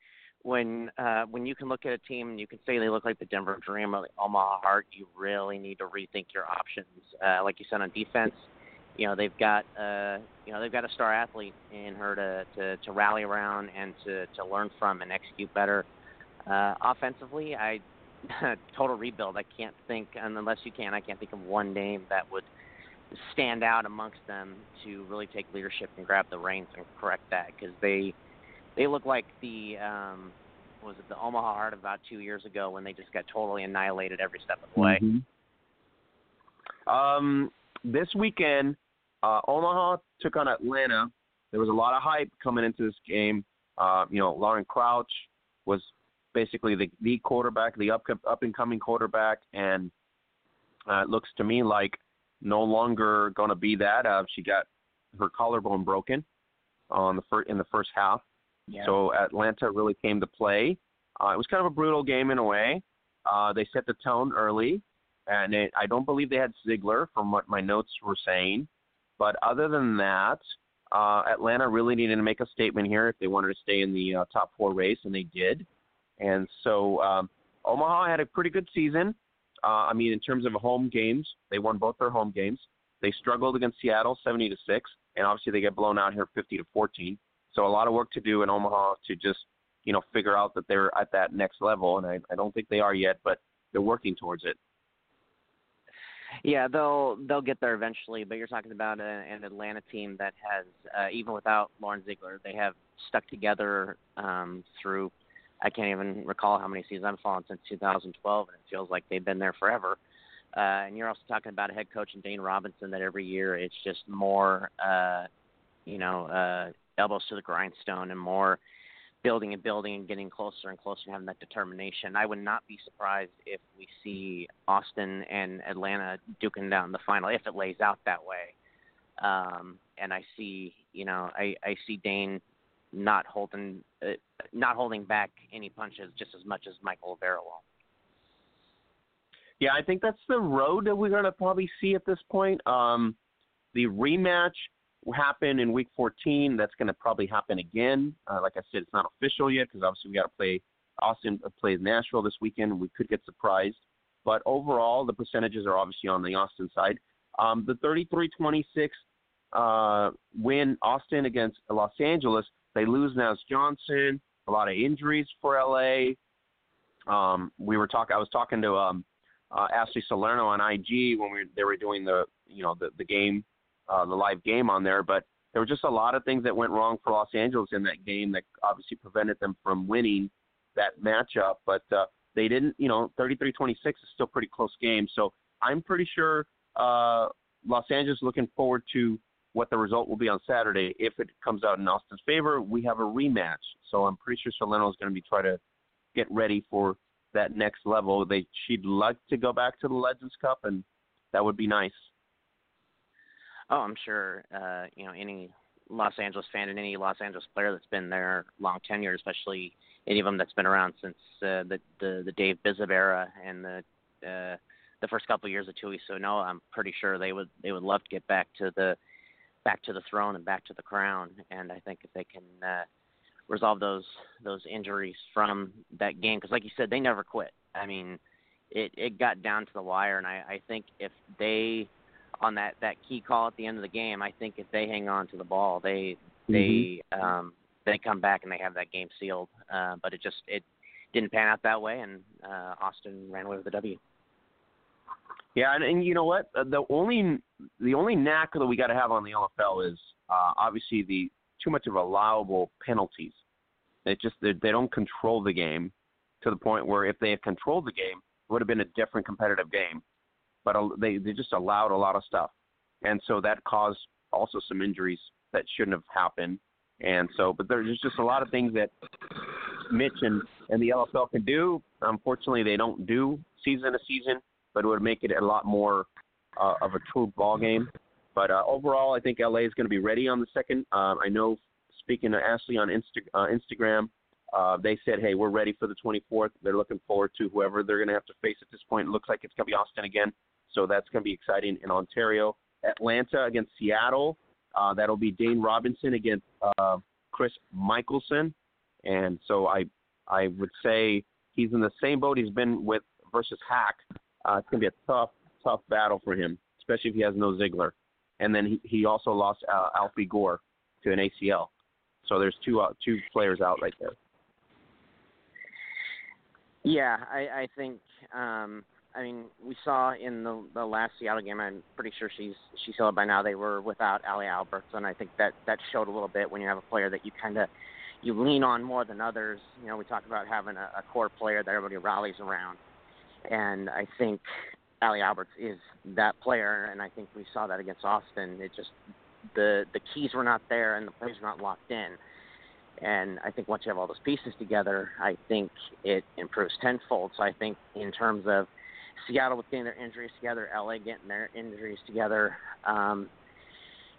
you can look at a team and you can say they look like the Denver Dream or the Omaha Heart, you really need to rethink your options. Like you said, on defense, they've got a star athlete in her to rally around and to learn from and execute better. Offensively, total rebuild. I can't think of one name that would stand out amongst them to really take leadership and grab the reins and correct that, because they look like the Omaha Heart of about 2 years ago, when they just got totally annihilated every step of the way. Mm-hmm. This weekend, Omaha took on Atlanta. There was a lot of hype coming into this game. Lauren Crouch was basically the quarterback, the up-and-coming quarterback, and it looks to me like no longer going to be that. She got her collarbone broken in the first half. Yeah. So Atlanta really came to play. It was kind of a brutal game in a way. They set the tone early, and I don't believe they had Ziegler, from what my notes were saying. But other than that, Atlanta really needed to make a statement here if they wanted to stay in the top 4 race, and they did. And so Omaha had a pretty good season. In terms of home games, they won both their home games. They struggled against Seattle 70-6, and obviously they get blown out here 50-14. So a lot of work to do in Omaha to just, figure out that they're at that next level, and I don't think they are yet, but they're working towards it. Yeah, they'll get there eventually, but you're talking about an Atlanta team that has, even without Lauren Ziegler, they have stuck together through, I can't even recall how many seasons I'm following, since 2012, and it feels like they've been there forever. And you're also talking about a head coach in Dane Robinson that every year it's just more, elbows to the grindstone and more building and getting closer and closer and having that determination. I would not be surprised if we see Austin and Atlanta duking down the final, if it lays out that way. And I see, I see Dane not holding back any punches just as much as Michael Rivera will. Yeah, I think that's the road that we're going to probably see at this point. The rematch will happen in Week 14. That's going to probably happen again. Like I said, it's not official yet because obviously we got to play Austin plays Nashville this weekend. We could get surprised, but overall the percentages are obviously on the Austin side. The 33-26 win Austin against Los Angeles. They lose Naz Johnson. A lot of injuries for LA. I was talking to Ashley Salerno on IG when they were doing the game, the live game on there, but there were just a lot of things that went wrong for Los Angeles in that game that obviously prevented them from winning that matchup, but they didn't, 33-26 is still a pretty close game, so I'm pretty sure Los Angeles looking forward to what the result will be on Saturday. If it comes out in Austin's favor, we have a rematch, so I'm pretty sure Salerno is going to be trying to get ready for that next level. She'd like to go back to the Legends Cup, and that would be nice. Oh, I'm sure, any Los Angeles fan and any Los Angeles player that's been there long tenure, especially any of them that's been around since the Dave Bizzab era and the first couple of years of Tui Sonoa, I'm pretty sure they would love to get back to the throne and back to the crown. And I think if they can resolve those injuries from that game, because like you said, they never quit. I mean, it got down to the wire, and I think if they on that key call at the end of the game, I think if they hang on to the ball, they come back and they have that game sealed. But it didn't pan out that way, and Austin ran away with the W. Yeah, and you know what? The only knack that we got to have on the LFL is obviously the too much of allowable penalties. It just they don't control the game to the point where if they had controlled the game, it would have been a different competitive game. But they just allowed a lot of stuff. And so that caused also some injuries that shouldn't have happened. And so, but there's just a lot of things that Mitch and the LFL can do. Unfortunately, they don't do season to season, but it would make it a lot more of a true ball game. But overall, I think LA is going to be ready on the second. I know, speaking to Ashley on Instagram, they said, hey, we're ready for the 24th. They're looking forward to whoever they're going to have to face at this point. It looks like it's going to be Austin again. So that's going to be exciting in Ontario. Atlanta against Seattle. That'll be Dane Robinson against Chris Michelson. And so I would say he's in the same boat he's been with versus Hack. It's going to be a tough battle for him, especially if he has no Ziegler. And then he also lost Alfie Gore to an ACL. So there's two players out right there. Yeah, I think we saw in the last Seattle game, I'm pretty sure she's held by now, they were without Allie Alberts, and I think that showed a little bit when you have a player that you you lean on more than others. We talk about having a core player that everybody rallies around, and I think Allie Alberts is that player, and I think we saw that against Austin. It just the keys were not there and the plays were not locked in. And I think once you have all those pieces together, I think it improves tenfold. So I think in terms of Seattle with getting their injuries together, LA getting their injuries together, and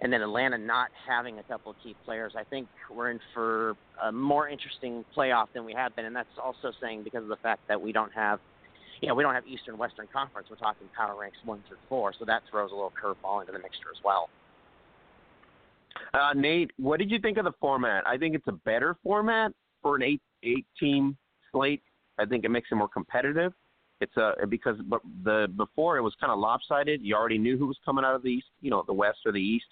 then Atlanta not having a couple of key players, I think we're in for a more interesting playoff than we have been. And that's also saying because of the fact that we don't have Eastern Western Conference. We're talking power ranks 1 through 4, so that throws a little curveball into the mixture as well. Nate, what did you think of the format? I think it's a better format for an 8-team slate. I think it makes it more competitive. It's because before it was kind of lopsided. You already knew who was coming out of the East, the West or the East.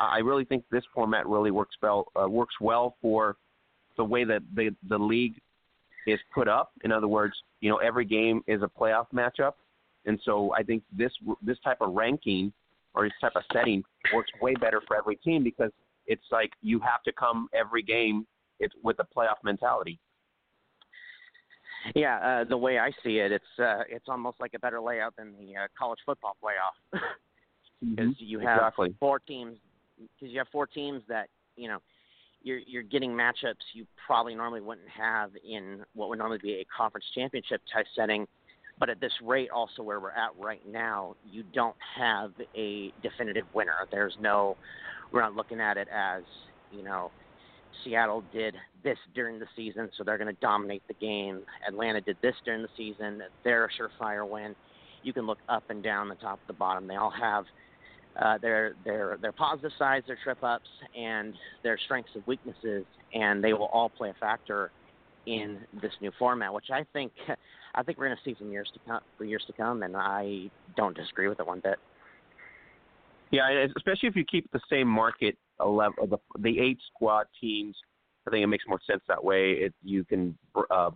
I really think this format really works well for the way that the league is put up. In other words, every game is a playoff matchup. And so I think this type of ranking or this type of setting works way better for every team, because it's like you have to come every game with a playoff mentality. Yeah, the way I see it, it's almost like a better layout than the college football playoff, because you have four teams that, you know, you're getting matchups you probably normally wouldn't have in what would normally be a conference championship type setting. But at this rate, also where we're at right now, you don't have a definitive winner. We're not looking at it as, you know, Seattle did this during the season, so they're going to dominate the game. Atlanta did this during the season. They're a surefire win. You can look up and down, the top, the bottom. They all have their positive sides, their trip-ups, and their strengths and weaknesses, and they will all play a factor in this new format, which I think we're going to see for years to come, and I don't disagree with it one bit. Yeah, especially if you keep the same market, 11, the 8 squad teams. I think it makes more sense that way. You can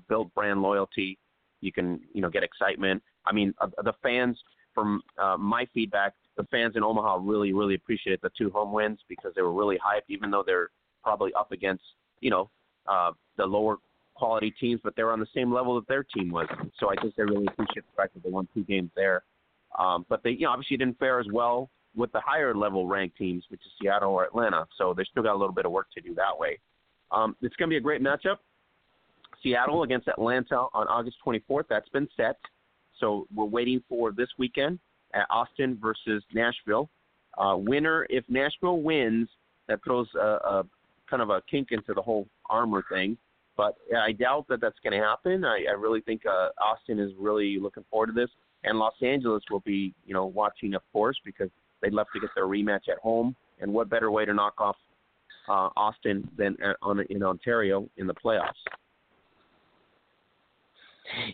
build brand loyalty. You can, you know, get excitement. I mean, the fans, from my feedback, the fans in Omaha really, really appreciated the 2 home wins, because they were really hyped, even though they're probably up against, you know, the lower quality teams, but they were on the same level that their team was. So I think they really appreciate the fact that they won 2 games there. But they, you know, obviously didn't fare as well with the higher level ranked teams, which is Seattle or Atlanta. So they still got a little bit of work to do that way. It's going to be a great matchup. Seattle against Atlanta on August 24th. That's been set. So we're waiting for this weekend at Austin versus Nashville. Winner, if Nashville wins, that throws a kind of a kink into the whole armor thing. But I doubt that that's going to happen. I really think Austin is really looking forward to this. And Los Angeles will be, you know, watching, of course, because they'd love to get their rematch at home. And what better way to knock off Austin than in Ontario in the playoffs?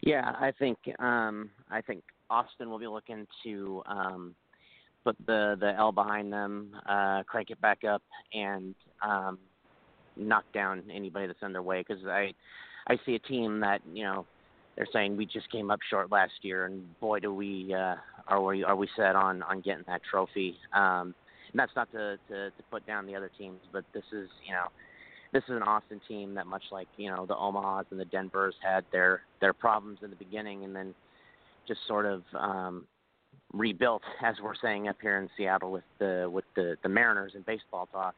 Yeah, I think Austin will be looking to put the L behind them, crank it back up, and knock down anybody that's in their way. Because I see a team that, you know, they're saying we just came up short last year, and boy, do we are we set on getting that trophy. And that's not to put down the other teams, but this is, you know, this is an Austin team that, much like, you know, the Omahas and the Denvers had their problems in the beginning, and then just sort of rebuilt, as we're saying up here in Seattle with the Mariners in baseball talk.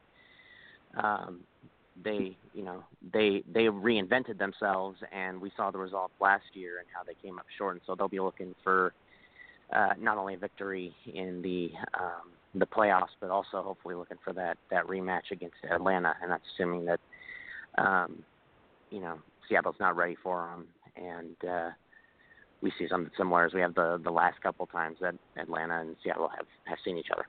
They reinvented themselves, and we saw the results last year and how they came up short. And so they'll be looking for not only victory in the playoffs, but also hopefully looking for that rematch against Atlanta. And that's assuming that, you know, Seattle's not ready for them. And we see something similar as we have the last couple times that Atlanta and Seattle have seen each other.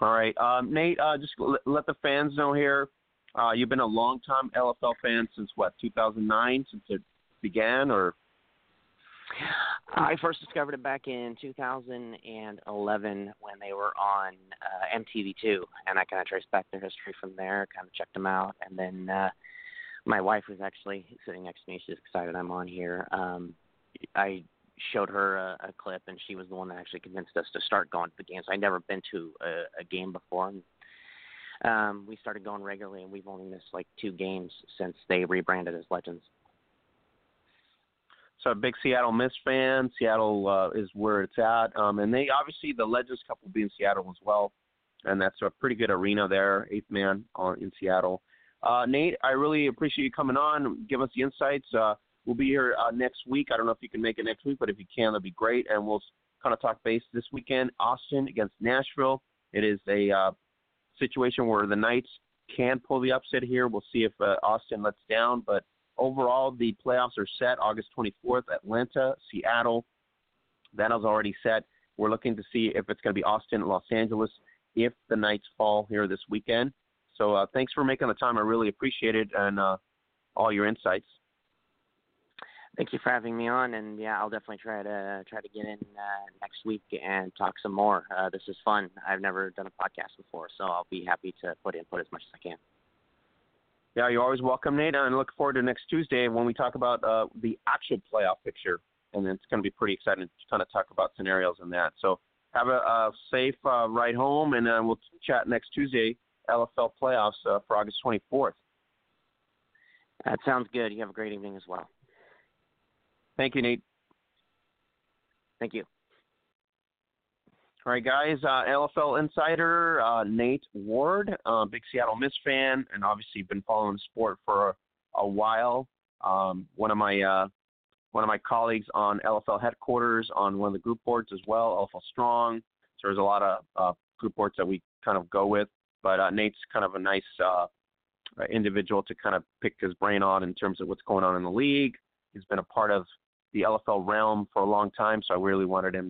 All right. Nate, just let the fans know here. You've been a long-time LFL fan since, what, 2009, since it began, or? I first discovered it back in 2011 when they were on MTV2, and I kind of traced back their history from there, kind of checked them out. And then my wife was actually sitting next to me. She's excited I'm on here. I showed her a clip, and she was the one that actually convinced us to start going to the games. I'd never been to a game before. And, we started going regularly, and we've only missed like 2 games since they rebranded as Legends. So a big Seattle Mist fan. Seattle is where it's at. And they obviously, the Legends Cup will be in Seattle as well. And that's a pretty good arena there, 8th man in Seattle. Nate, I really appreciate you coming on. Give us the insights. We'll be here next week. I don't know if you can make it next week, but if you can, that'd be great. And we'll kind of talk base this weekend. Austin against Nashville. It is a situation where the Knights can pull the upset here. We'll see if Austin lets down. But overall, the playoffs are set August 24th. Atlanta, Seattle, that is already set. We're looking to see if it's going to be Austin, Los Angeles, if the Knights fall here this weekend. So thanks for making the time. I really appreciate it, and all your insights. Thank you for having me on, and yeah, I'll definitely try to get in next week and talk some more. This is fun. I've never done a podcast before, so I'll be happy to put input as much as I can. Yeah, you're always welcome, Nate, and I look forward to next Tuesday when we talk about the actual playoff picture. and it's going to be pretty exciting to kind of talk about scenarios and that. So have a safe ride home, and we'll chat next Tuesday, LFL playoffs for August 24th. That sounds good. You have a great evening as well. Thank you, Nate. Thank you. All right, guys, LFL insider Nate Ward, big Seattle Miss fan, and obviously been following the sport for a while. One of my colleagues on LFL headquarters on one of the group boards as well, LFL Strong. So there's a lot of group boards that we kind of go with, but Nate's kind of a nice individual to kind of pick his brain on in terms of what's going on in the league. He's been a part of the LFL realm for a long time, so I really wanted to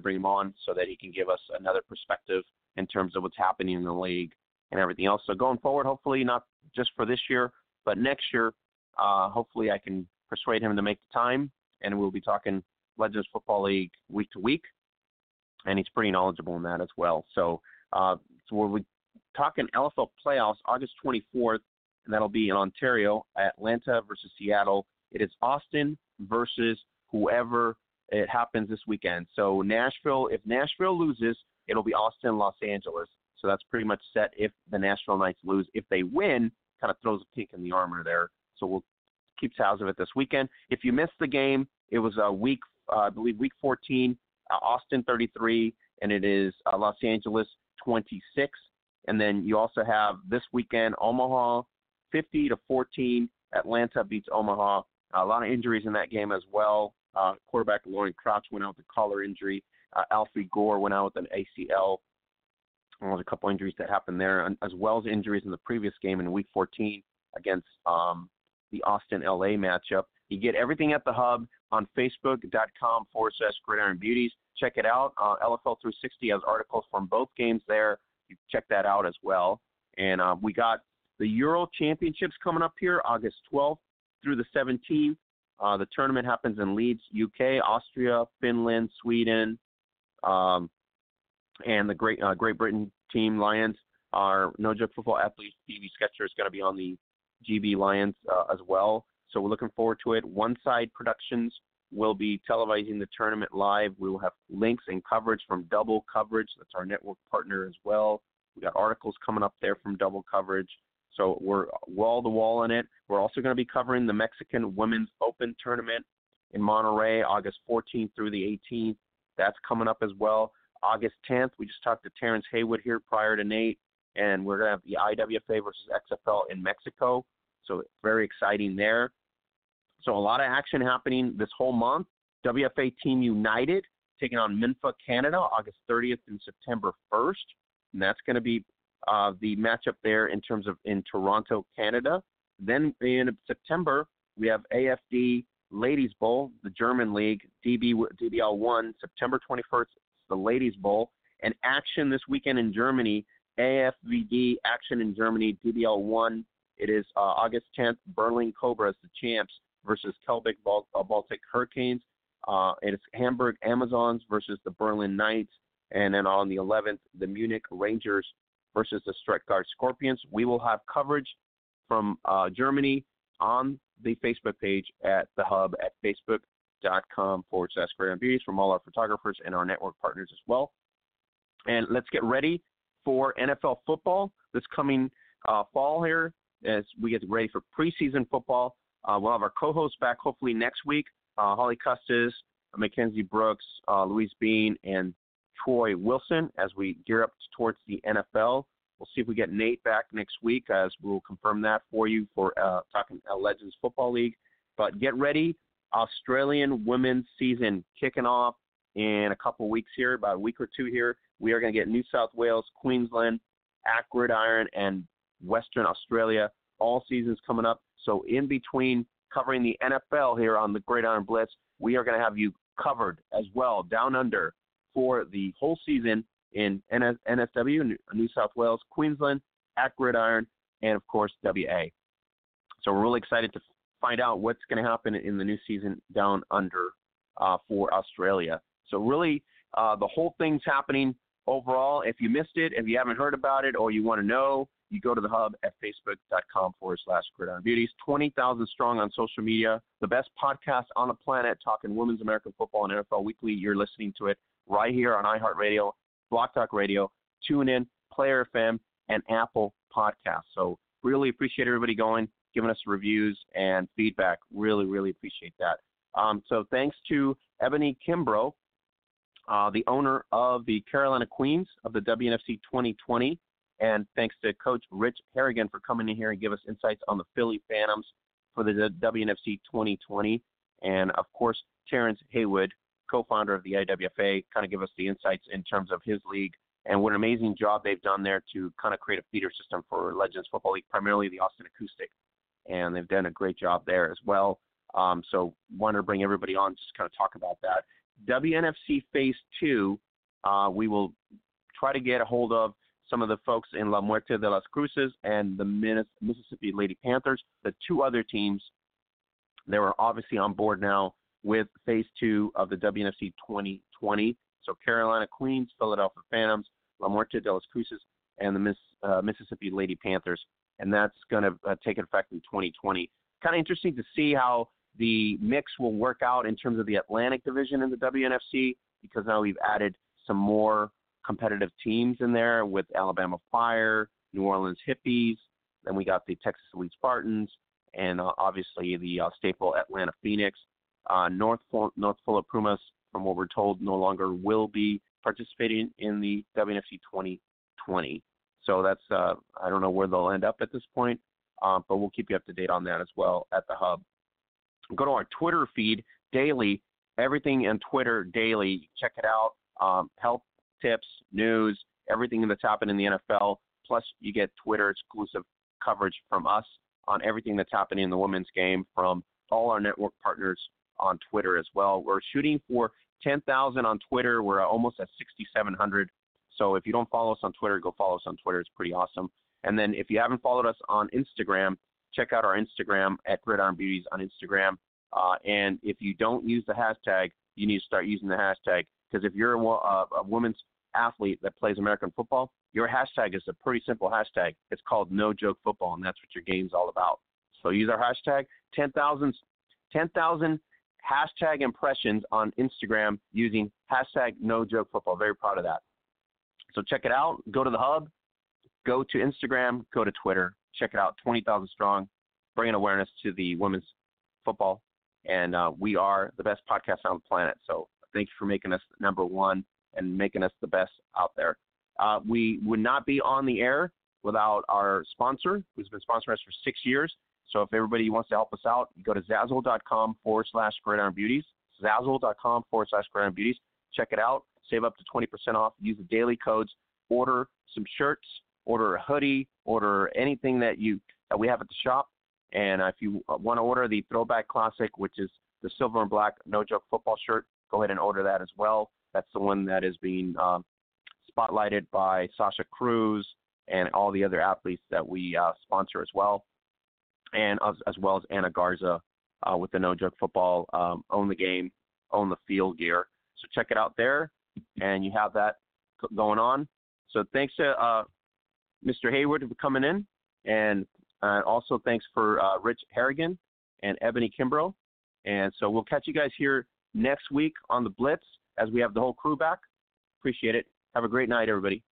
bring him on so that he can give us another perspective in terms of what's happening in the league and everything else. So going forward, hopefully not just for this year, but next year, hopefully I can persuade him to make the time, and we'll be talking Legends Football League week to week, and he's pretty knowledgeable in that as well. So we'll be talking LFL playoffs August 24th, and that'll be in Ontario, Atlanta versus Seattle. It is Austin versus whoever it happens this weekend. So Nashville, if Nashville loses, it'll be Austin, Los Angeles. So that's pretty much set if the Nashville Knights lose. If they win, kind of throws a kink in the armor there. So we'll keep tabs of it this weekend. If you missed the game, it was week 14, Austin 33, and it is Los Angeles 26. And then you also have this weekend, Omaha 50-14. Atlanta beats Omaha. A lot of injuries in that game as well. Quarterback Lauren Crouch went out with a collar injury. Alfie Gore went out with an ACL. There was a couple injuries that happened there, as well as injuries in the previous game in Week 14 against the Austin-LA matchup. You get everything at the hub on Facebook.com/Gridiron Beauties. Check it out. LFL 360 has articles from both games there. You check that out as well. And we got the Euro Championships coming up here August 12th. Through the 17th, the tournament happens in Leeds, UK, Austria, Finland, Sweden, and the Great Britain team Lions. Our No Joke Football athlete Stevie Sketcher is going to be on the GB Lions as well. So we're looking forward to it. One Side Productions will be televising the tournament live. We will have links and coverage from Double Coverage. That's our network partner as well. We got articles coming up there from Double Coverage. So we're wall-to-wall in it. We're also going to be covering the Mexican Women's Open Tournament in Monterrey, August 14th through the 18th. That's coming up as well. August 10th, we just talked to Terrence Haywood here prior to Nate, and we're going to have the IWFA versus XFL in Mexico. So very exciting there. So a lot of action happening this whole month. WFA Team United taking on Minfa, Canada, August 30th through September 1st, and that's going to be the matchup there in terms of in Toronto, Canada. Then in September, we have AFD Ladies Bowl, the German League, DBL1, September 21st, it's the Ladies Bowl. And action this weekend in Germany, AFVD action in Germany, DBL1. It is August 10th, Berlin Cobras, the champs, versus Celtic Baltic Hurricanes. It is Hamburg Amazons versus the Berlin Knights. And then on the 11th, the Munich Rangers versus the Stuttgart Scorpions. We will have coverage from Germany on the Facebook page at the hub at facebook.com/Gridiron Beauties from all our photographers and our network partners as well. And let's get ready for NFL football this coming fall here as we get ready for preseason football. We'll have our co-hosts back hopefully next week, Holly Custis, Mackenzie Brooks, Louise Bean, and Troy Wilson as we gear up towards the NFL. We'll see if we get Nate back next week as we'll confirm that for you for talking Legends Football League. But get ready. Australian women's season kicking off in a couple weeks here, about a week or two here. We are going to get New South Wales, Queensland, at Gridiron, and Western Australia. All seasons coming up. So in between covering the NFL here on the Gridiron Blitz, we are going to have you covered as well down under for the whole season in NSW, New South Wales, Queensland, at Gridiron, and, of course, WA. So we're really excited to find out what's going to happen in the new season down under for Australia. So really the whole thing's happening overall. If you missed it, if you haven't heard about it, or you want to know, you go to the hub at facebook.com/gridironbeauties. 20,000 strong on social media. The best podcast on the planet talking women's American football and NFL weekly. You're listening to it right here on iHeartRadio, Blog Talk Radio, TuneIn, Player FM, and Apple Podcasts. So really appreciate everybody going, giving us reviews and feedback. Really, really appreciate that. So thanks to Ebony Kimbrough, the owner of the Carolina Queens of the WNFC 2020, and thanks to Coach Rich Harrigan for coming in here and give us insights on the Philly Phantomz for the WNFC 2020, and of course Terrence Haywood, co-founder of the IWFA, kind of give us the insights in terms of his league and what an amazing job they've done there to kind of create a feeder system for Legends Football League, primarily the Austin Acoustic, and they've done a great job there as well. So wanted to bring everybody on just kind of talk about that. WNFC Phase 2, we will try to get a hold of some of the folks in La Muerte de las Cruces and the Mississippi Lady Panthers, the two other teams that are obviously on board now with Phase 2 of the WNFC 2020. So Carolina Queens, Philadelphia Phantomz, La Muerte de las Cruces, and the Mississippi Lady Panthers. And that's going to take effect in 2020. Kind of interesting to see how the mix will work out in terms of the Atlantic division in the WNFC, because now we've added some more competitive teams in there with Alabama Fire, New Orleans Hippies, then we got the Texas Elite Spartans, and obviously the staple Atlanta Phoenix. North Full of Pumas, from what we're told, no longer will be participating in the WNFC 2020. So that's I don't know where they'll end up at this point, but we'll keep you up to date on that as well at the hub. Go to our Twitter feed daily, everything on Twitter daily. Check it out. Help, tips, news, everything that's happened in the NFL. Plus, you get Twitter exclusive coverage from us on everything that's happening in the women's game from all our network partners on Twitter as well. We're shooting for 10,000 on Twitter. We're almost at 6,700. So if you don't follow us on Twitter, go follow us on Twitter. It's pretty awesome. And then if you haven't followed us on Instagram, check out our Instagram at Gridiron Beauties on Instagram. And if you don't use the hashtag, you need to start using the hashtag, because if you're a women's athlete that plays American football, your hashtag is a pretty simple hashtag. It's called No Joke Football, and that's what your game's all about. So use our hashtag. 10,000 hashtag impressions on Instagram using hashtag No Joke Football. Very proud of that. So check it out. Go to the hub. Go to Instagram. Go to Twitter. Check it out, 20,000 strong, bringing awareness to the women's football, and we are the best podcast on the planet. So thank you for making us number one and making us the best out there. We would not be on the air without our sponsor, who's been sponsoring us for 6 years. So if everybody wants to help us out, you go to Zazzle.com /Gridiron Beauties, Zazzle.com /Gridiron Beauties. Check it out. Save up to 20% off. Use the daily codes. Order some shirts. Order a hoodie, order anything that we have at the shop. And if you want to order the Throwback Classic, which is the silver and black No Joke Football shirt, go ahead and order that as well. That's the one that is being spotlighted by Sasha Cruz and all the other athletes that we sponsor as well, and as well as Anna Garza with the No Joke Football Own the Game, Own the Field gear. So check it out there, and you have that going on. So thanks to Mr. Hayward for coming in, and also thanks for Rich Harrigan and Ebony Kimbrough. And so we'll catch you guys here next week on the Blitz as we have the whole crew back. Appreciate it. Have a great night, everybody.